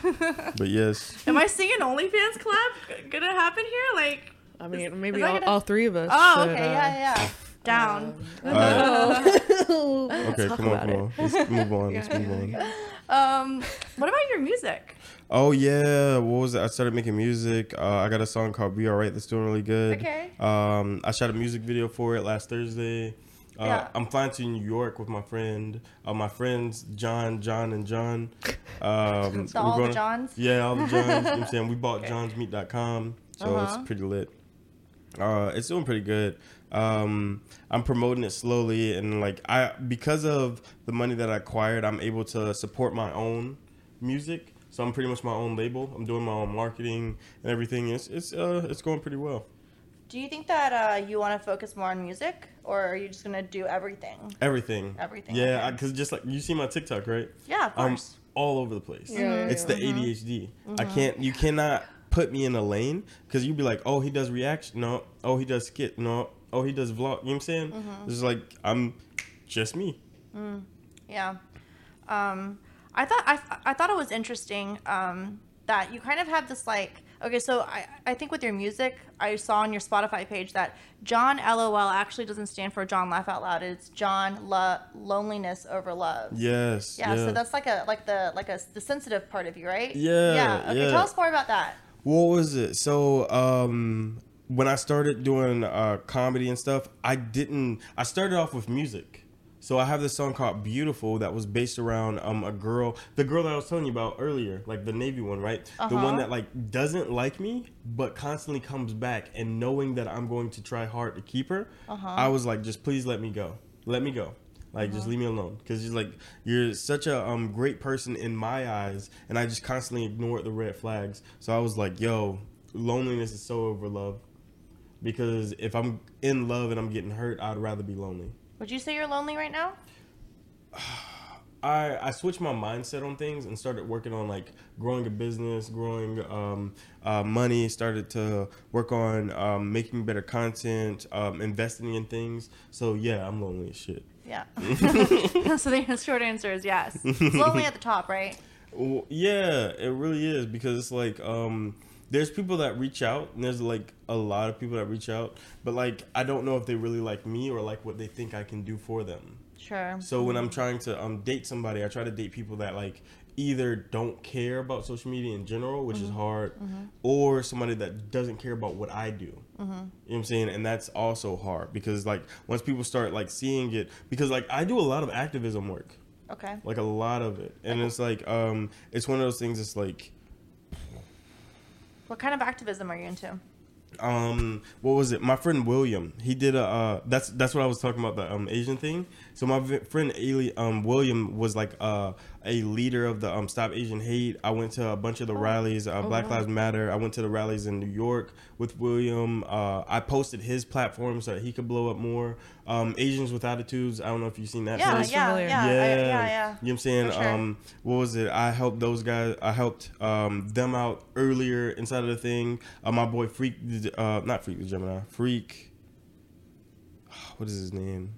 Okay. But yes. Am I singing OnlyFans clap? Gonna happen here? Like, I mean, is, maybe is all, gonna... all three of us. Oh, should, okay, uh, yeah, yeah. Down. Um, right. Okay, come on, come on. Let's move on. Let's yeah. move on. Um, what about your music? Oh yeah, what was it? I started making music. Uh, I got a song called "Be All Right" that's doing really good. Okay. Um, I shot a music video for it last Thursday. Uh, yeah. I'm flying to New York with my friend, uh, my friends John, John, and John. Um, so all the Johns. Yeah, all the Johns. You know what I'm saying? We bought okay. johns meat dot com, so uh-huh. it's pretty lit. Uh, it's doing pretty good. Um, I'm promoting it slowly, and like I, because of the money that I acquired, I'm able to support my own music. So I'm pretty much my own label. I'm doing my own marketing and everything. It's it's uh, it's going pretty well. Do you think that uh, you want to focus more on music, or are you just gonna do everything? Everything. Everything. Yeah, because okay. just like you see my TikTok, right? Yeah, of course. I'm all over the place. Yeah, mm-hmm. It's the A D H D. Mm-hmm. I can't. You cannot. Put me in a lane because you'd be like, oh, he does reaction, no, oh, he does skit, no, oh, he does vlog. You know what I'm saying? Mm-hmm. It's like I'm just me. Mm, yeah, um, I thought I, I thought it was interesting um, that you kind of have this like. Okay, so I, I think with your music, I saw on your Spotify page that John LOL actually doesn't stand for John Laugh Out Loud. It's John Lo- Loneliness Over Love. Yes. Yeah, yeah. So that's like a like the like a the sensitive part of you, right? Yeah. Yeah. Okay. Yeah. Tell us more about that. What was it? So um, when I started doing uh, comedy and stuff, I didn't. I started off with music. So I have this song called "Beautiful" that was based around um, a girl, the girl that I was telling you about earlier, like the Navy one, right? Uh-huh. The one that like doesn't like me, but constantly comes back, and knowing that I'm going to try hard to keep her, uh-huh. I was like, just please let me go, let me go. Like, uh-huh. just leave me alone. Because she's like, you're such a um, great person in my eyes. And I just constantly ignored the red flags. So I was like, yo, loneliness is so over love. Because if I'm in love and I'm getting hurt, I'd rather be lonely. Would you say you're lonely right now? I, I switched my mindset on things and started working on, like, growing a business, growing um, uh, money, started to work on um, making better content, um, investing in things. So, yeah, I'm lonely as shit. Yeah. So the short answer is yes. It's lonely at the top, right? Well, yeah, it really is because it's like um, there's people that reach out and there's like a lot of people that reach out. But like I don't know if they really like me or like what they think I can do for them. Sure. So when I'm trying to um, date somebody, I try to date people that like either don't care about social media in general, which mm-hmm. is hard, mm-hmm. or somebody that doesn't care about what I do. Mm-hmm. You know what I'm saying? And that's also hard because like once people start like seeing it, because like I do a lot of activism work. Okay. Like a lot of it. And okay. it's like, um, it's one of those things that's like. What kind of activism are you into? um what was it my friend William, he did a uh that's that's what I was talking about, the um Asian thing. So my v- friend Ali, um William was like uh a leader of the um Stop Asian Hate. I went to a bunch of the oh. rallies, uh, oh, Black wow. Lives Matter. I went to the rallies in New York with William. uh I posted his platform so that he could blow up more. um Asians with Attitudes, I don't know if you've seen that. yeah yeah yeah. Yeah. I, yeah yeah yeah you know what I'm saying? Sure. Um what was it I helped those guys I helped um them out earlier inside of the thing. Uh, my boy Freak Uh, not Freak the Gemini. Freak. What is his name?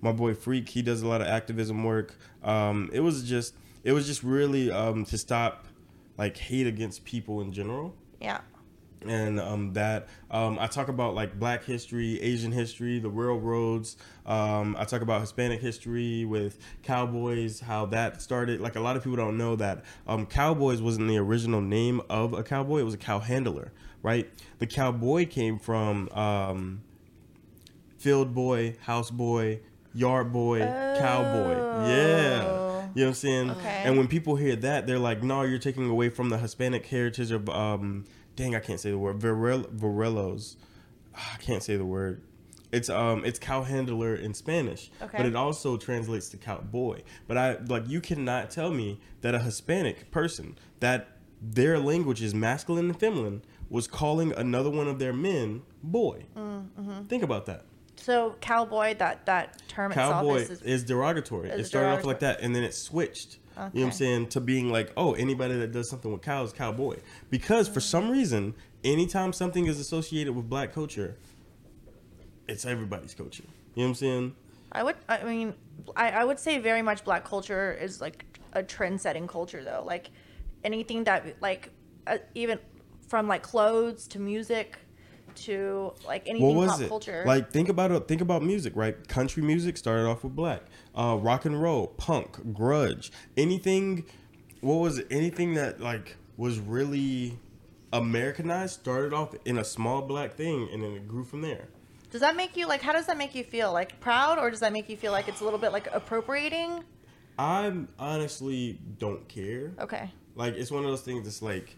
My boy Freak. He does a lot of activism work. Um, it was just, it was just really um, to stop like hate against people in general. Yeah. And um, that um, I talk about like Black history, Asian history, the railroads. Um, I talk about Hispanic history with cowboys, how that started. Like a lot of people don't know that um, cowboys wasn't the original name of a cowboy. It was a cow handler. Right, the cowboy came from um, field boy, house boy, yard boy, oh. cowboy. Yeah, you know what I'm saying? Okay. And when people hear that, they're like, "No, you're taking away from the Hispanic heritage of um, dang, I can't say the word Varel- Varelos. I can't say the word. It's um, it's cow handler in Spanish, okay. But it also translates to cowboy. But I like you cannot tell me that a Hispanic person that their language is masculine and feminine." Was calling another one of their men boy. Mm-hmm. Think about that. So cowboy, that that term cowboy itself is, is derogatory. Is it started derogatory. Off like that, and then it switched. Okay. You know what I'm saying? To being like, oh, anybody that does something with cows, cowboy. Because mm-hmm. for some reason, anytime something is associated with Black culture, it's everybody's culture. You know what I'm saying? I would. I mean, I, I would say very much Black culture is like a trend-setting culture, though. Like anything that like uh, even. From like clothes to music to like anything pop it? Culture. Like think about it, think about music, right? Country music started off with Black, uh, rock and roll, punk, grudge, anything. What was it? Anything that like was really Americanized started off in a small Black thing, and then it grew from there. Does that make you like? How does that make you feel? Like proud, or does that make you feel like it's a little bit like appropriating? I honestly don't care. Okay. Like it's one of those things that's like.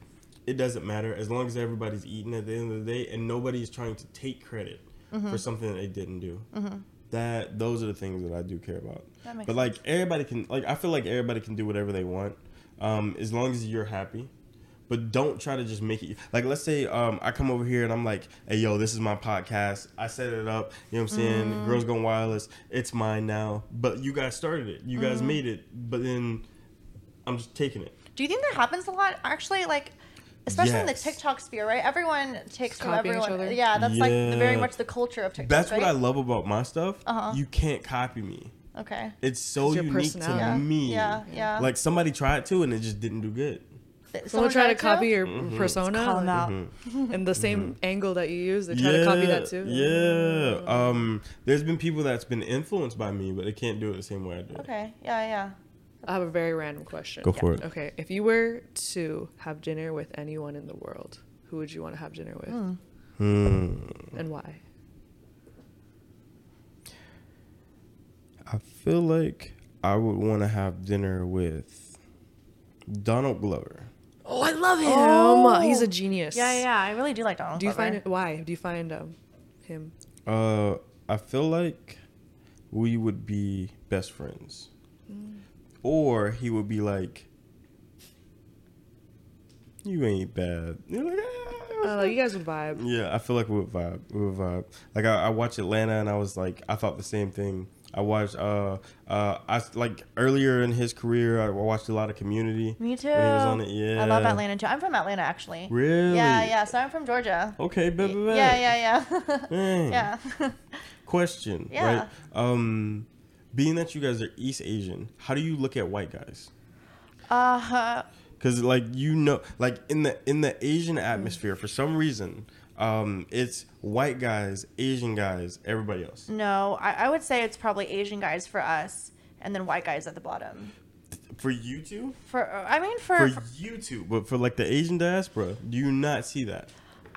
It doesn't matter as long as everybody's eating at the end of the day and nobody's trying to take credit mm-hmm. for something that they didn't do. Mm-hmm. That those are the things that I do care about. That makes but like sense. Everybody can like I feel like everybody can do whatever they want um, as long as you're happy. But don't try to just make it like let's say um, I come over here and I'm like, hey yo, this is my podcast. I set it up. You know what I'm saying? Mm-hmm. Girls Gone Wireless. It's mine now. But you guys started it. You guys mm-hmm. made it. But then I'm just taking it. Do you think that happens a lot? Actually, like. Especially yes. in the TikTok sphere, right? Everyone takes from everyone. Yeah, that's yeah. like the, very much the culture of TikTok. That's right? What I love about my stuff. Uh-huh. You can't copy me. Okay. It's so it's unique to yeah. me. Yeah, yeah. Like somebody tried to and it just didn't do good. Someone, Someone tried to copy your mm-hmm. persona and, out. Mm-hmm. and the same mm-hmm. angle that you use. They try yeah, to copy that too. Yeah. Mm-hmm. Um. There's been people that's been influenced by me, but they can't do it the same way I do. Okay. Yeah. Yeah. I have a very random question. Go for yeah. it. Okay, if you were to have dinner with anyone in the world, who would you want to have dinner with? Mm. Hmm. And why? I feel like I would want to have dinner with Donald Glover. Oh, I love him. Oh. He's a genius. Yeah, yeah, I really do like Donald do you Glover. Find it, why? Do you find um, him? Uh, I feel like we would be best friends. Mm. Or he would be like, you ain't bad. You're like, ah. uh, you guys would vibe. Yeah, I feel like we would vibe. We would vibe. Like, I, I watched Atlanta, and I was like, I thought the same thing. I watched, uh, uh, I like, earlier in his career, I watched a lot of Community. Me too. When he was on it. Yeah. I love Atlanta, too. I'm from Atlanta, actually. Really? Yeah, yeah. So I'm from Georgia. Okay, bad, bad, bad. Yeah, yeah, yeah. yeah. Question, yeah. right? Um... Being that you guys are East Asian, how do you look at white guys? Uh huh. Because like you know, like in the in the Asian atmosphere, for some reason, um, it's white guys, Asian guys, everybody else. No, I, I would say it's probably Asian guys for us, and then white guys at the bottom. For you two? For I mean for for you two, but for like the Asian diaspora, do you not see that?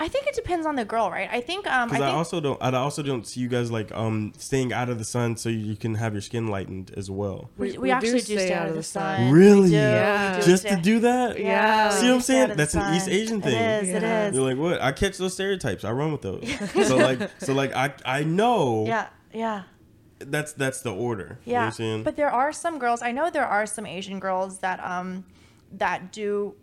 I think it depends on the girl, right? I think um I, think, I also don't I also don't see you guys like um staying out of the sun so you can have your skin lightened as well. We, we, we actually do stay, stay out of the sun. sun. Really? Yeah. Just to do that? Yeah. See what I'm saying? That's an East Asian thing. It is. Yeah. It is. You're like, what? I catch those stereotypes. I run with those. so like so like I I know. Yeah. Yeah. That's that's the order. Yeah. You know what I'm saying? But there are some girls. I know there are some Asian girls that um that do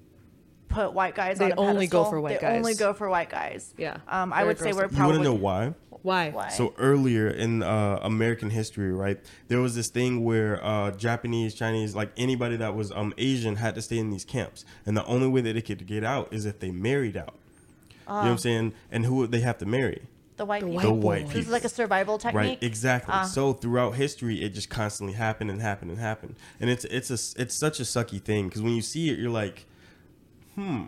put white guys they on a pedestal. They only go for white they guys. They only go for white guys. Yeah. Um, I would say we're probably... You want to know why? Why? Why? So earlier in uh, American history, right, there was this thing where uh, Japanese, Chinese, like anybody that was um, Asian had to stay in these camps. And the only way that they could get out is if they married out. Uh, you know what I'm saying? And who would they have to marry? The white the people. The white people. This is like a survival technique. Right, exactly. Uh, so throughout history, it just constantly happened and happened and happened. And it's, it's, a, it's such a sucky thing because when you see it, you're like... Hmm.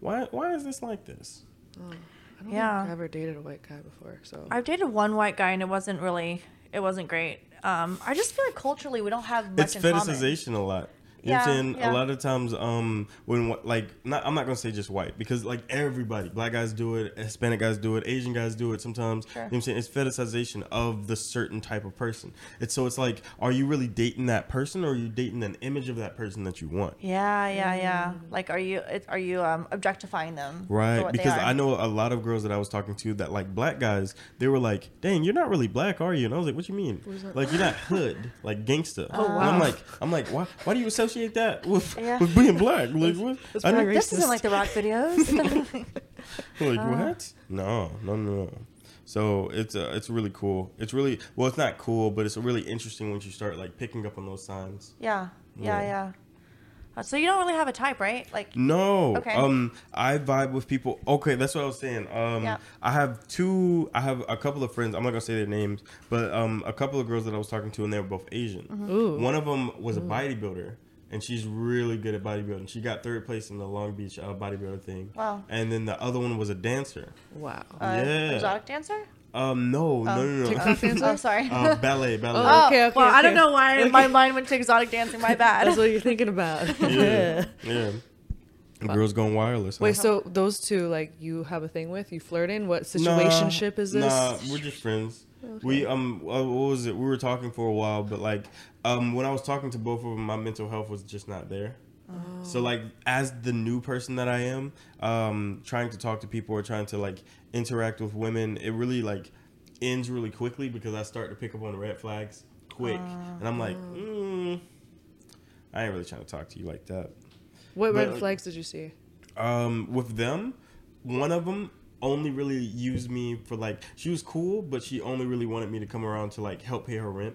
Why why is this like this? Oh, I don't yeah. think I've ever dated a white guy before. So I've dated one white guy and it wasn't really it wasn't great. Um, I just feel like culturally we don't have much it's in common. It's fetishization a lot. You yeah, know what I'm saying? Yeah. A lot of times um when like not I'm not going to say just white because like everybody, black guys do it, Hispanic guys do it, Asian guys do it sometimes. Sure. You know what I'm saying? It's fetishization of the certain type of person. It's so it's like are you really dating that person or are you dating an image of that person that you want? Yeah, yeah, yeah. Like are you are you um objectifying them? Right. Because I know a lot of girls that I was talking to that like black guys, they were like, "Dang, you're not really black, are you?" And I was like, "What you mean?" Like you're not hood, like gangsta. Oh, wow. And I'm like I'm like, "Why why do you associate that with, yeah. with being black like what I know, this isn't like the rock videos." Like uh. what no no no so it's uh, it's really cool it's really well it's not cool but it's really interesting once you start like picking up on those signs. yeah yeah yeah, yeah. So you don't really have a type, right? Like no. Okay. Um, I vibe with people. Okay, that's what I was saying. Um, yeah. I have two. I have a couple of friends. I'm not gonna say their names, but um, a couple of girls that I was talking to, and they were both Asian. Mm-hmm. Ooh. One of them was Ooh. a bodybuilder, and she's really good at bodybuilding. She got third place in the Long Beach uh, bodybuilder thing. Wow. And then the other one was a dancer. Wow. Uh, yeah. Exotic dancer. Um, no, oh, no, no, no. TikTok dancing? Oh, sorry. Uh, ballet, ballet. Oh, okay, okay. Well, okay. I don't know why okay. my mind went to exotic dancing. My bad. That's what you're thinking about. Yeah. Yeah. Wow. Girls going wireless. Huh? Wait, so those two, like, you have a thing with? You flirting? What situationship nah, is this? Nah, we're just friends. Okay. We, um, what was it? We were talking for a while, but, like, um, when I was talking to both of them, my mental health was just not there. Oh. So, like, as the new person that I am, um, trying to talk to people or trying to, like, interact with women, it really, like, ends really quickly because I start to pick up on red flags quick. Uh, and I'm like, mm, I ain't really trying to talk to you like that. What but, red flags did you see? Um, with them, one of them only really used me for, like, she was cool, but she only really wanted me to come around to, like, help pay her rent.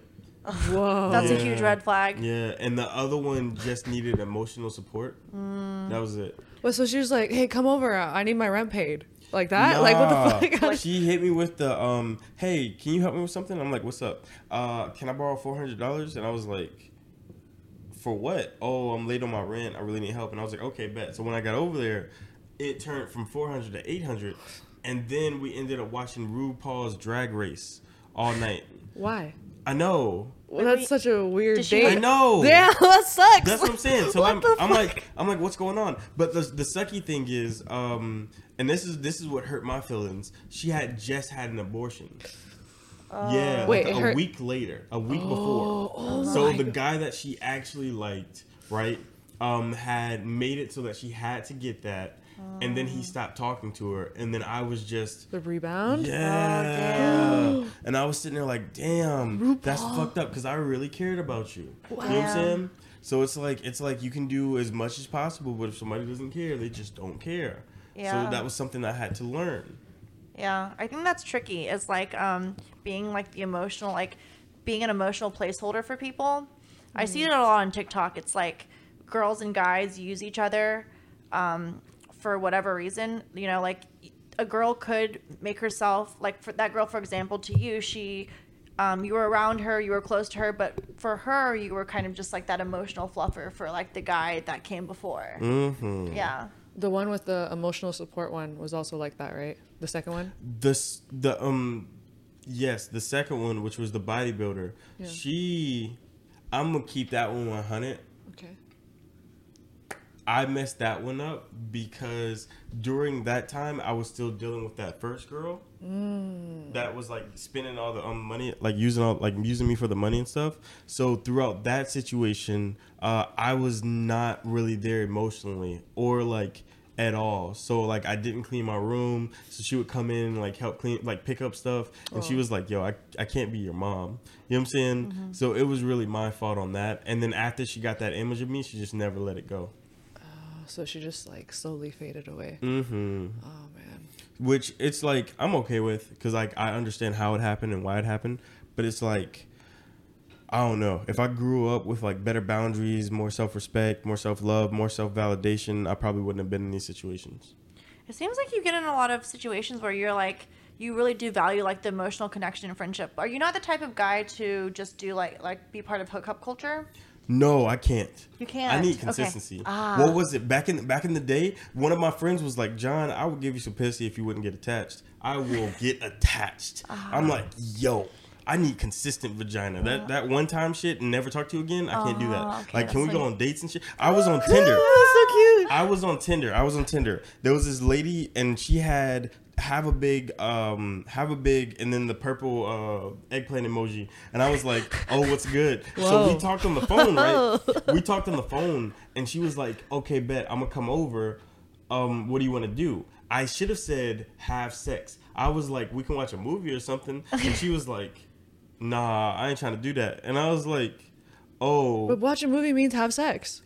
Whoa, that's yeah. a huge red flag. Yeah, and the other one just needed emotional support. Mm. That was it. Well, so she was like, "Hey, come over. I need my rent paid." Like that? Nah. Like what the fuck? She hit me with the um, "Hey, can you help me with something?" I'm like, "What's up? Uh, can I borrow four hundred dollars?" And I was like, "For what?" "Oh, I'm late on my rent. I really need help." And I was like, "Okay, bet." So when I got over there, it turned from four hundred to eight hundred, and then we ended up watching RuPaul's Drag Race all night. Why? I know. Well, that's we, such a weird date. I know. Yeah, that sucks. That's what I'm saying. So I'm, I'm like, I'm like, what's going on? But the the sucky thing is, um, and this is this is what hurt my feelings. She had just had an abortion. Uh, yeah, wait, like a hurt. week later, a week oh, before. Oh so my the God. guy that she actually liked, right, um, had made it so that she had to get that. And then he stopped talking to her. And then I was just... The rebound? Yeah. Oh, and I was sitting there like, damn, RuPaul. That's fucked up because I really cared about you. Wow. You know what I'm saying? So it's like, it's like you can do as much as possible, but if somebody doesn't care, they just don't care. Yeah. So that was something I had to learn. Yeah. I think that's tricky. It's like um, being like the emotional, like being an emotional placeholder for people. Mm. I see it a lot on TikTok. It's like girls and guys use each other. Um... for whatever reason, you know, like a girl could make herself like for that girl, for example, to you, she, um, you were around her, you were close to her, but for her, you were kind of just like that emotional fluffer for like the guy that came before. Mm-hmm. Yeah. The one with the emotional support one was also like that, right? The second one? This, the, um, yes, the second one, which was the bodybuilder. Yeah. She, I'm gonna keep that one one hundred. Okay. I messed that one up because during that time I was still dealing with that first girl mm. that was like spending all the um, money, like using all, like using me for the money and stuff. So throughout that situation, uh, I was not really there emotionally or like at all. So like I didn't clean my room, so she would come in and like help clean, like pick up stuff, and oh. she was like, yo, I, I can't be your mom, you know what I'm saying? Mm-hmm. So it was really my fault on that. And then after she got that image of me, she just never let it go. So she just like slowly faded away. Mm-hmm. Oh man. Which it's like I'm okay with, because like I understand how it happened and why it happened, but it's like I don't know. If I grew up with like better boundaries, more self-respect, more self-love, more self-validation, I probably wouldn't have been in these situations. It seems like you get in a lot of situations where you're like, you really do value like the emotional connection and friendship. Are you not the type of guy to just do like like be part of hookup culture? No, I can't. You can't. I need consistency. Okay. Ah. What was it back in back in the day? One of my friends was like, "John, I would give you some pussy if you wouldn't get attached." I will get attached. Ah. I'm like, yo, I need consistent vagina. That that one time shit and never talk to you again. I can't do that. Okay, like, can we like... go on dates and shit? I was on Tinder. So cute. I was on Tinder. I was on Tinder. There was this lady and she had. have a big um have a big and then the purple uh eggplant emoji, and I was like, oh, what's good? Whoa. So we talked on the phone, right? we talked on the phone and she was like, okay, bet, I'm gonna come over, um what do you want to do? I should have said have sex. I was like, we can watch a movie or something, and she was like, nah, I ain't trying to do that. And I was like, oh, but watch a movie means have sex.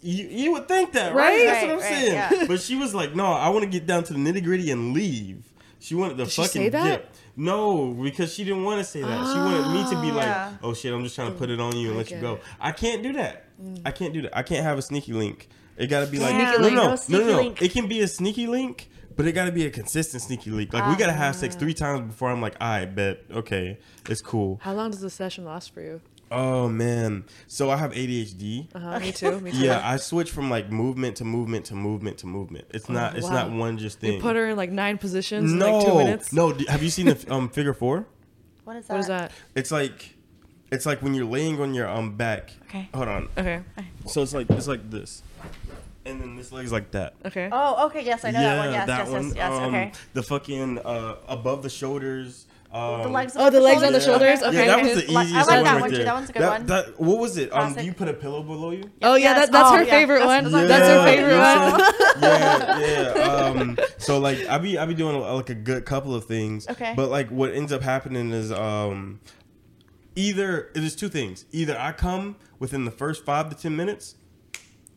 You, you would think that, right? right? That's right, what I'm right, saying. Yeah. But she was like, no, I want to get down to the nitty gritty and leave. She wanted the Did fucking she say that? Dip. No, because she didn't want to say that. Oh, she wanted me to be like, yeah. oh shit, I'm just trying to put it on you and I let you go. It. I can't do that. Mm. I can't do that. I can't have a sneaky link. It gotta be yeah. like, no, no, no, no, no. Link. It can be a sneaky link, but it gotta be a consistent sneaky link. Like, uh, we gotta have sex three times before I'm like, I bet, okay, it's cool. How long does the session last for you? Oh man, so I have A D H D. Uh-huh. Me too. Me too. Yeah, I switch from like movement to movement to movement to movement. It's oh, not. It's wow. not one just thing. You put her in like nine positions. No, in, like, two minutes. No. Have you seen the um figure four? What is that? What is that? It's like, it's like when you're laying on your um back. Okay. Hold on. Okay. So it's like it's like this, and then this leg's like that. Okay. Oh, okay. Yes, I know yeah, that one. Yes, that yes, one, yes, yes. Um, okay. The fucking uh, above the shoulders. Um, the legs oh, the, the legs shoulders? on the shoulders? Yeah. Okay. Yeah, that was the easiest I like one that right one, there. Too. That one's a good that, one. That, what was it? Um, do you put a pillow below you? Oh, yeah, yes. that, that's, oh, her yeah. That's, yeah. that's her favorite one. That's her favorite one. Yeah, yeah. Um, so, like, I be, I be doing, like, a good couple of things. Okay. But, like, what ends up happening is um, either, it is two things. Either I come within the first five to ten minutes,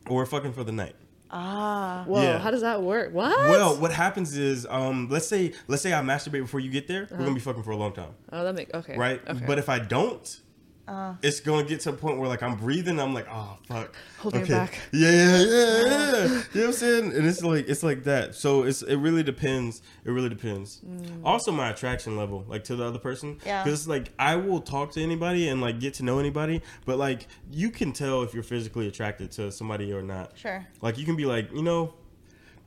or we're fucking for the night. Ah, whoa! Yeah. How does that work? What? Well, what happens is, um, let's say, let's say I masturbate before you get there. Uh-huh. We're gonna be fucking for a long time. Oh, that makes okay. Right, okay. But if I don't, uh, it's gonna get to a point where like I'm breathing, I'm like, oh fuck, holding okay. back. Yeah, yeah, yeah, yeah. You know what I'm saying? And it's like it's like that. So it's it really depends. It really depends. Mm. Also, my attraction level, like to the other person. Yeah. Because like I will talk to anybody and like get to know anybody, but like you can tell if you're physically attracted to somebody or not. Sure. Like you can be like, you know,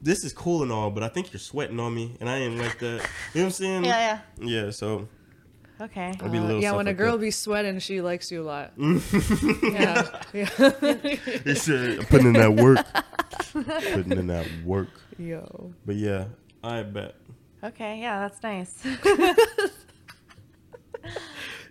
this is cool and all, but I think you're sweating on me, and I ain't like that. You know what I'm saying? Yeah, yeah. Yeah. So. Okay. Uh, yeah, when like a girl that. be sweating, she likes you a lot. yeah. yeah. You should. I'm putting in that work. Putting in that work. Yo. But yeah, I bet. Okay, yeah, that's nice.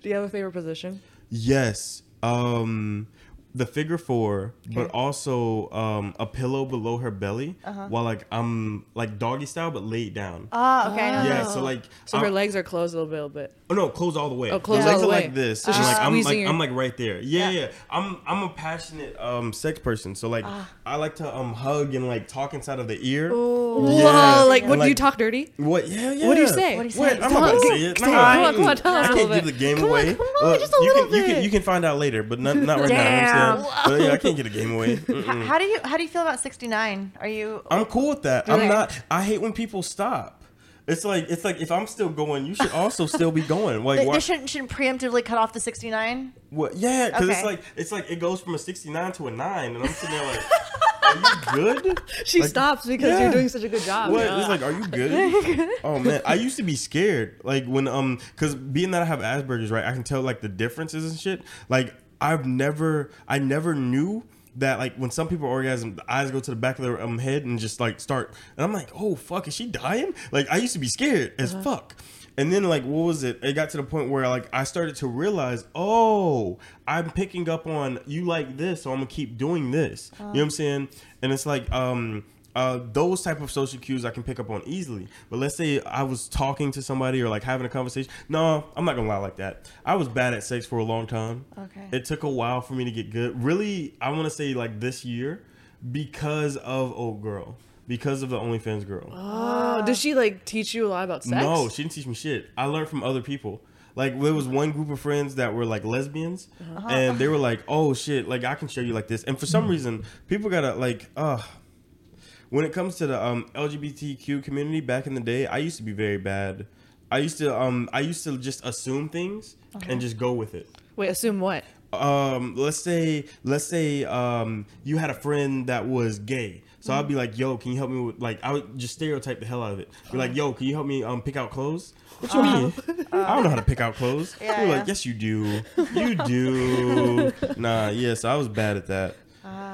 Do you have a favorite position? Yes. Um, the figure four, okay. but also um, a pillow below her belly, uh-huh. while like I'm like doggy style but laid down. Oh, okay. Oh. Yeah, so like so I'm, her legs are closed a little bit. Oh no, closed all the way. Oh, closed yeah. all the way. Legs are like this. So uh, she's like I'm like your... I'm like right there. Yeah, yeah, yeah. I'm I'm a passionate um sex person, so like uh. I like to um hug and like talk inside of the ear. Ooh. Yeah. Whoa, like and, what like, do you talk dirty? What? Yeah, yeah. What do you say? What do you say? Wait, I'm not gonna say it. No, come on, come on, tell us a little bit. I can't give the game away. Come on, just a little bit. You can find out later, but not not right now. But yeah, I can't get a game away. How, how do you how do you feel about sixty-nine? Are you? I'm cool with that. I'm not. I hate when people stop. It's like it's like if I'm still going, you should also still be going. Like they, they shouldn't shouldn't preemptively cut off the sixty-nine. What? Yeah, because okay. it's like it's like it goes from a sixty-nine to a nine, and I'm sitting there like. Are you good? She like, stops because yeah. you're doing such a good job. What? Yeah. It's like, are you good? Oh man, I used to be scared. Like when um, because being that I have Asperger's, right? I can tell like the differences and shit. Like. I've never, I never knew that, like, when some people orgasm, the eyes go to the back of their um, head and just, like, start. And I'm like, oh, fuck, is she dying? Like, I used to be scared as uh-huh. fuck. And then, like, what was it? It got to the point where, like, I started to realize, oh, I'm picking up on you like this, so I'm going to keep doing this. Uh-huh. You know what I'm saying? And it's like, um... Uh, those type of social cues I can pick up on easily. But let's say I was talking to somebody or like having a conversation. No, I'm not gonna lie like that. I was bad at sex for a long time. Okay. It took a while for me to get good. Really, I want to say like this year because of old girl. Because of the OnlyFans girl. Oh, does she like teach you a lot about sex? No, she didn't teach me shit. I learned from other people. Like, there was one group of friends that were, like, lesbians, uh-huh. and they were like, oh, shit, like, I can show you like this. And for some reason, people gotta, like, uh when it comes to the um, L G B T Q community, back in the day, I used to be very bad. I used to um, I used to just assume things okay. and just go with it. Wait, assume what? Um, let's say let's say um, you had a friend that was gay, so mm. I'd be like, "Yo, can you help me with like?" I would just stereotype the hell out of it. Be like, "Yo, can you help me um, pick out clothes?" What you uh, mean? Uh, I don't know how to pick out clothes. Yeah, You're yeah. like, "Yes, you do. You do." Nah, yeah. So I was bad at that.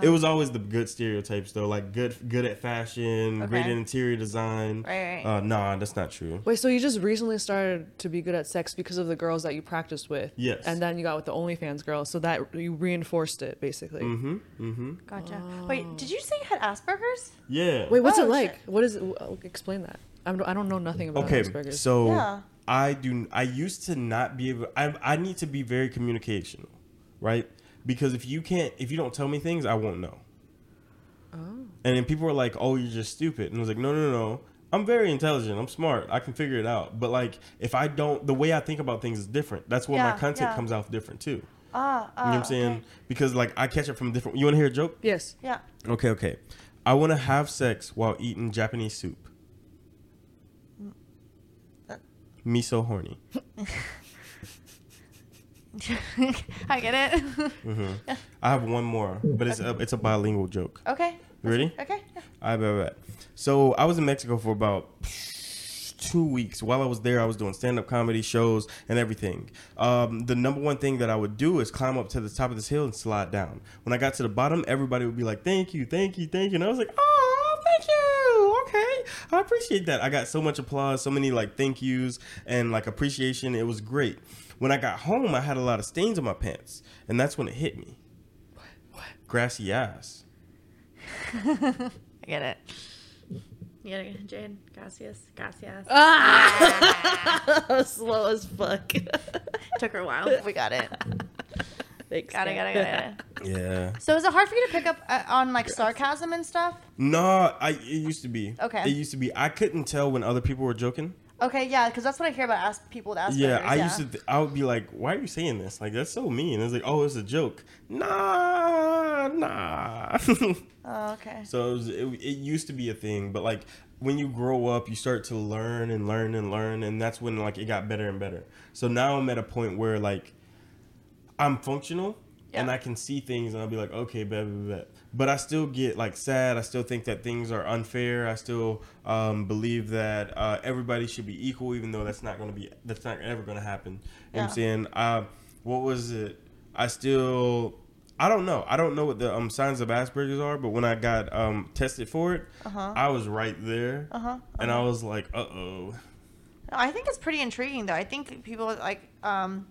It was always the good stereotypes, though, like good good at fashion, okay. great at interior design. Right, right. Uh, nah, that's not true. Wait, so you just recently started to be good at sex because of the girls that you practiced with? Yes. And then you got with the OnlyFans girls, so that you reinforced it, basically. Mm-hmm, mm-hmm. Gotcha. Oh. Wait, did you say you had Asperger's? Yeah. Wait, what's oh, it like? Shit. What is it? Explain that. I'm, I don't know nothing about okay, Asperger's. Okay, so yeah. I do. I used to not be able... I I need to be very communicational, right? Because if you can't, if you don't tell me things, I won't know. Oh. And then people are like, "Oh, you're just stupid." And I was like, "No, no, no. I'm very intelligent. I'm smart. I can figure it out." But like, if I don't, the way I think about things is different. That's why yeah, my content yeah. comes out different too. Ah, uh, uh, you know what I'm saying? Okay. Because like, I catch it from different. You want to hear a joke? Yes. Yeah. Okay. Okay. I want to have sex while eating Japanese soup. Uh. Me so horny. I get it. mm-hmm. yeah. I have one more, but it's okay. a, it's a bilingual joke. Okay. You ready? Okay. Yeah. All right, all right. So I was in Mexico for about two weeks. While I was there, I was doing stand-up comedy shows and everything. Um, the number one thing that I would do is climb up to the top of this hill and slide down. When I got to the bottom, everybody would be like, "Thank you, thank you, thank you," and I was like, "Oh, thank you. Okay, I appreciate that." I got so much applause, so many like thank yous and like appreciation. It was great. When I got home, I had a lot of stains on my pants, and that's when it hit me. What? What? Grassy ass. I get it. You get it, Jade? Gracias. Gracias. Ah! Yeah. Slow as fuck. Took her a while. We got it. Thanks, got it, got it, got it. Yeah. So is it hard for you to pick up uh, on, like, sarcasm and stuff? No, I, it used to be. Okay. It used to be. I couldn't tell when other people were joking. Okay, yeah, because that's what I hear about ask people with Asperger's. Yeah, I yeah. used to, th- I would be like, "Why are you saying this? Like, that's so mean." It's like, "Oh, it's a joke." Nah, nah. Oh, okay. So it, was, it, it used to be a thing, but like when you grow up, you start to learn and learn and learn, and that's when like it got better and better. So now I'm at a point where like I'm functional yeah. and I can see things, and I'll be like, "Okay, blah, blah, blah." But I still get like sad. I still think that things are unfair. I still um, believe that uh, everybody should be equal, even though that's not going to be, that's not ever going to happen. You yeah. know what I'm saying? Uh, what was it? I still, I don't know. I don't know what the um, signs of Asperger's are, but when I got um, tested for it, uh-huh. I was right there. Uh-huh. Uh-huh. And I was like, uh-oh. I think it's pretty intriguing though. I think people like, um,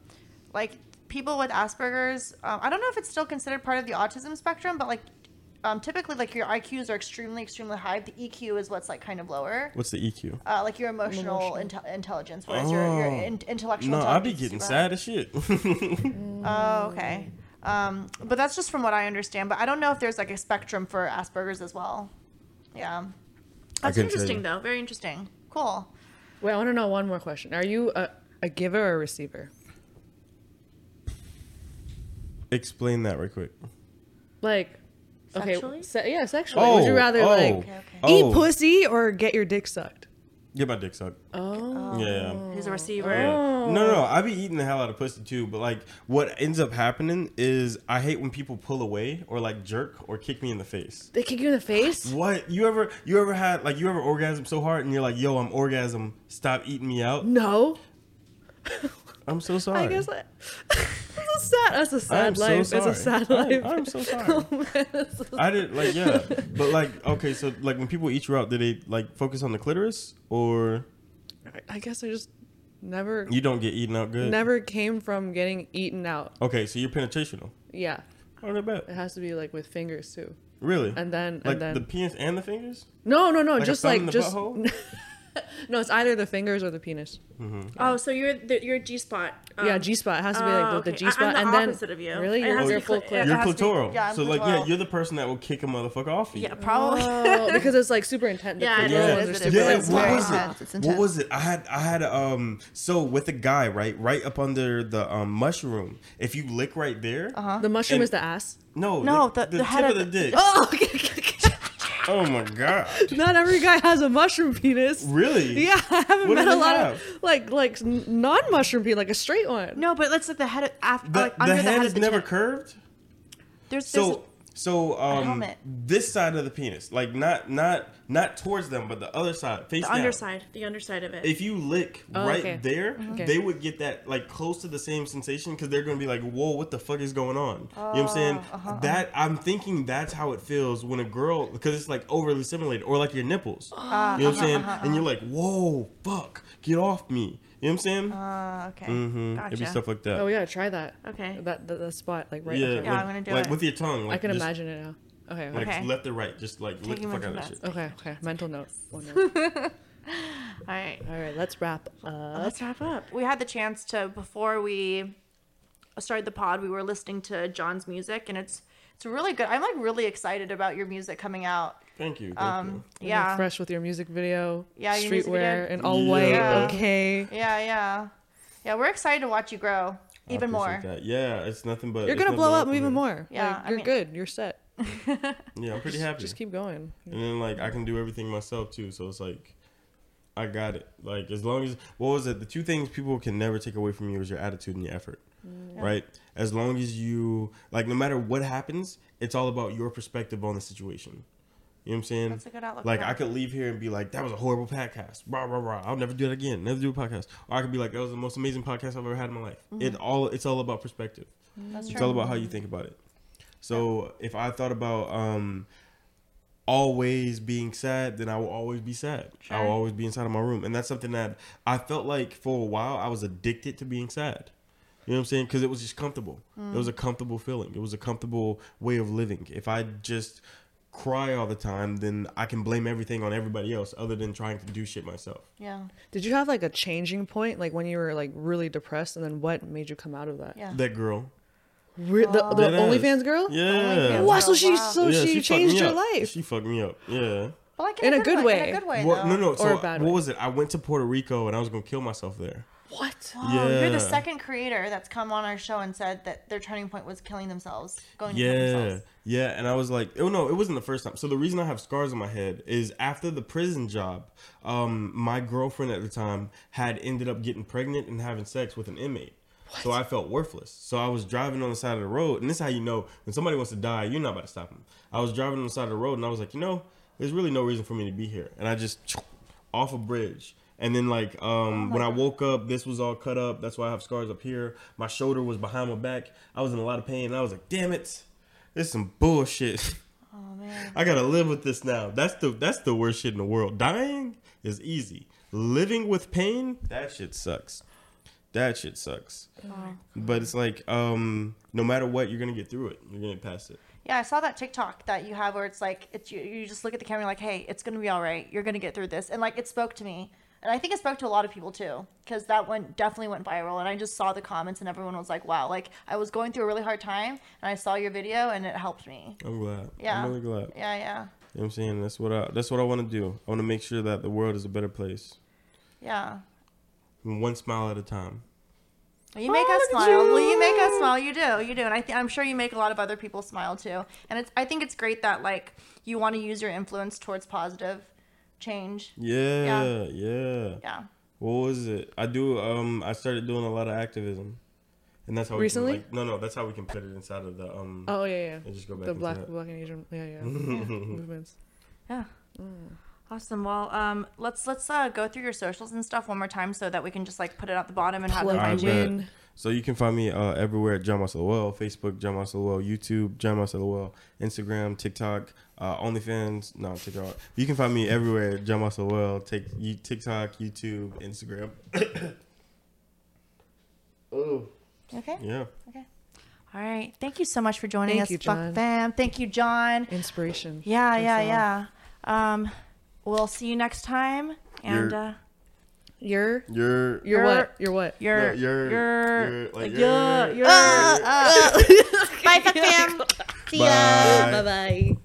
like people with Asperger's, um, I don't know if it's still considered part of the autism spectrum, but like, Um, typically, like, your I Qs are extremely, extremely high. The E Q is what's, like, kind of lower. What's the E Q? Uh, like, your emotional, emotional. Inte- intelligence, whereas oh. your, your in- intellectual no, intelligence. No, I'd be getting sad as shit. Oh, okay. Um, but that's just from what I understand. But I don't know if there's, like, a spectrum for Asperger's as well. Yeah. That's interesting, though. Very interesting. Cool. Wait, I want to know one more question. Are you a, a giver or a receiver? Explain that real quick. Like... Sexually? Okay. Se- yeah, sexually. Oh, would you rather oh, like okay, okay. eat oh. pussy or get your dick sucked? Get my dick sucked. Oh. Yeah. He's a receiver. Oh. No, no, no. I be eating the hell out of pussy too, but like what ends up happening is I hate when people pull away or like jerk or kick me in the face. They kick you in the face? What? You ever you ever had like you ever orgasm so hard and you're like, "Yo, I'm orgasm. Stop eating me out." No. I'm so sorry. I guess that. sad. That's a sad I'm life. So it's a sad life. I, I'm so sorry. Oh, man, so I didn't like. Yeah, but like, okay, so like when people eat you out, do they like focus on the clitoris or? I guess I just never. You don't get eaten out good. Never came from getting eaten out. Okay, so you're penetrational. Yeah. I don't know about. It has to be like with fingers too. Really? And then like and then the penis and the fingers? No, no, no. Like just like just. No, it's either the fingers or the penis. Mm-hmm. Oh, so you're the, you're G spot. Um, yeah, G spot. It has to be like uh, okay. the G spot, and then opposite of you. Really, you're, oh, you're full clit. You're clitoral. Be, yeah, so like, yeah, you're the person that will kick a motherfucker off you. Yeah, probably. Oh, because it's like super intense. Yeah, yeah. It is, it is, yeah. Like, what was intense. it? Intense. What was it? I had I had um. So with a guy, right, right up under the um mushroom. If you lick right there, uh-huh. the mushroom and, is the ass. No, no, the, the, the, the head tip of the dick. Oh. Oh my god! Not every guy has a mushroom penis. Really? Yeah, I haven't what met a lot have? of like like non-mushroom penis, like a straight one. No, but let's look the head after the, like the under head the head is never tip. curved. There's, there's so so um this side of the penis, like not not not towards them, but the other side, face the down. underside, the underside of it. If you lick oh, right okay. there, mm-hmm. okay. they would get that like close to the same sensation because they're gonna be like, whoa, what the fuck is going on? Uh, you know what I'm saying? Uh-huh. That I'm thinking that's how it feels when a girl, because it's like overly stimulated, or like your nipples. Uh, you know what uh-huh, I'm saying? Uh-huh, uh-huh. And you're like, whoa, fuck, get off me. You know what I'm saying? Uh, okay. Mm-hmm. Gotcha. It'd be stuff like that. Oh yeah, try that. Okay. That the, the spot like right. Yeah, yeah, when, I'm gonna do like, it. Like with your tongue. Like, I can just, imagine it now. Okay. Okay. Like okay. left or right, just like lick the fuck out of that shit. Okay. Okay. Mental note. Oh, no. All right. All right. Let's wrap up. Let's wrap up. We had the chance to before we started the pod. We were listening to John's music, and it's it's really good. I'm like really excited about your music coming out. Thank you. Thank um, you. Yeah. Fresh with your music video. Yeah. Streetwear and all yeah. white. Yeah. Okay. Yeah. Yeah. Yeah. We're excited to watch you grow even more. That. Yeah. It's nothing but. You're going to blow up even more. Yeah. Like, you're I mean, good. You're set. Yeah. I'm pretty happy. Just keep going. And then like I can do everything myself too. So it's like I got it. Like as long as what was it? The two things people can never take away from you is your attitude and your effort. Yeah. Right? As long as you like no matter what happens, it's all about your perspective on the situation. You know what I'm saying? That's a good outlook. Like, I could leave here and be like, that was a horrible podcast. Rah, rah, rah. I'll never do it again. Never do a podcast. Or I could be like, that was the most amazing podcast I've ever had in my life. Mm-hmm. It all It's all about perspective. That's it's true. all about how you think about it. So, yeah. if I thought about um, always being sad, then I will always be sad. Sure. I will always be inside of my room. And that's something that I felt like for a while, I was addicted to being sad. You know what I'm saying? Because it was just comfortable. Mm. It was a comfortable feeling. It was a comfortable way of living. If I just... cry all the time, then I can blame everything on everybody else other than trying to do shit myself. Yeah. Did you have like a changing point, like when you were like really depressed, and then what made you come out of that? Yeah. That girl. Re- oh. The, the OnlyFans girl? Yeah. Wow. So she wow. so yeah, she, she changed your life. She fucked me up. Yeah. But like in, in a good, good way. In a good way. Well, no, no. So or a bad what way. was it? I went to Puerto Rico and I was gonna kill myself there. What? Wow, yeah. You're the second creator that's come on our show and said that their turning point was killing themselves, going yeah. to kill themselves. Yeah, and I was like, oh no, it wasn't the first time. So the reason I have scars on my head is after the prison job, um, my girlfriend at the time had ended up getting pregnant and having sex with an inmate. What? So I felt worthless. So I was driving on the side of the road, and this is how you know when somebody wants to die, you're not about to stop them. I was driving on the side of the road, and I was like, you know, there's really no reason for me to be here. And I just, off a bridge. And then, like, um, oh when I woke up, this was all cut up. That's why I have scars up here. My shoulder was behind my back. I was in a lot of pain. And I was like, damn it. This is some bullshit. Oh, man. I got to live with this now. That's the that's the worst shit in the world. Dying is easy. Living with pain, that shit sucks. That shit sucks. Oh. But it's like, um, no matter what, you're going to get through it. You're going to get past it. Yeah, I saw that TikTok that you have where it's like, it's you, you just look at the camera like, hey, it's going to be all right. You're going to get through this. And, like, it spoke to me. And I think it spoke to a lot of people too, because that one definitely went viral. And I just saw the comments, and everyone was like, "Wow!" Like I was going through a really hard time, and I saw your video, and it helped me. I'm glad. Yeah. I'm really glad. Yeah, yeah. You know what I'm saying? That's what I. That's what I want to do. I want to make sure that the world is a better place. Yeah. One smile at a time. You make oh, us smile. You. Well, you make us smile. You do. You do. And I th- I'm sure you make a lot of other people smile too. And it's. I think it's great that like you want to use your influence towards positive. change yeah, yeah yeah yeah what was it I do um I started doing a lot of activism, and that's how recently we can, like, no no that's how we can put it inside of the um oh yeah yeah and just go back the black that. black and Asian yeah yeah, yeah. movements yeah mm. Awesome. Well, um, let's let's uh, go through your socials and stuff one more time so that we can just like put it at the bottom and have them find you. So you can find me uh, everywhere at John Muscle Well, Facebook, John Muscle Well, YouTube, John Muscle Well, Instagram, TikTok, uh, OnlyFans. No, TikTok. You can find me everywhere at John Muscle Well, take, you, TikTok, YouTube, Instagram. Oh. Okay. Yeah. Okay. All right. Thank you so much for joining Thank us, you, John. Buck Fam. Thank you, John. Inspiration. Yeah, Thanks yeah, yeah. Um, we'll see you next time. And. You're- uh, You're you're you're what you're what you're you're you're like you're you're. Bye, Buck Fam. See ya. Bye bye.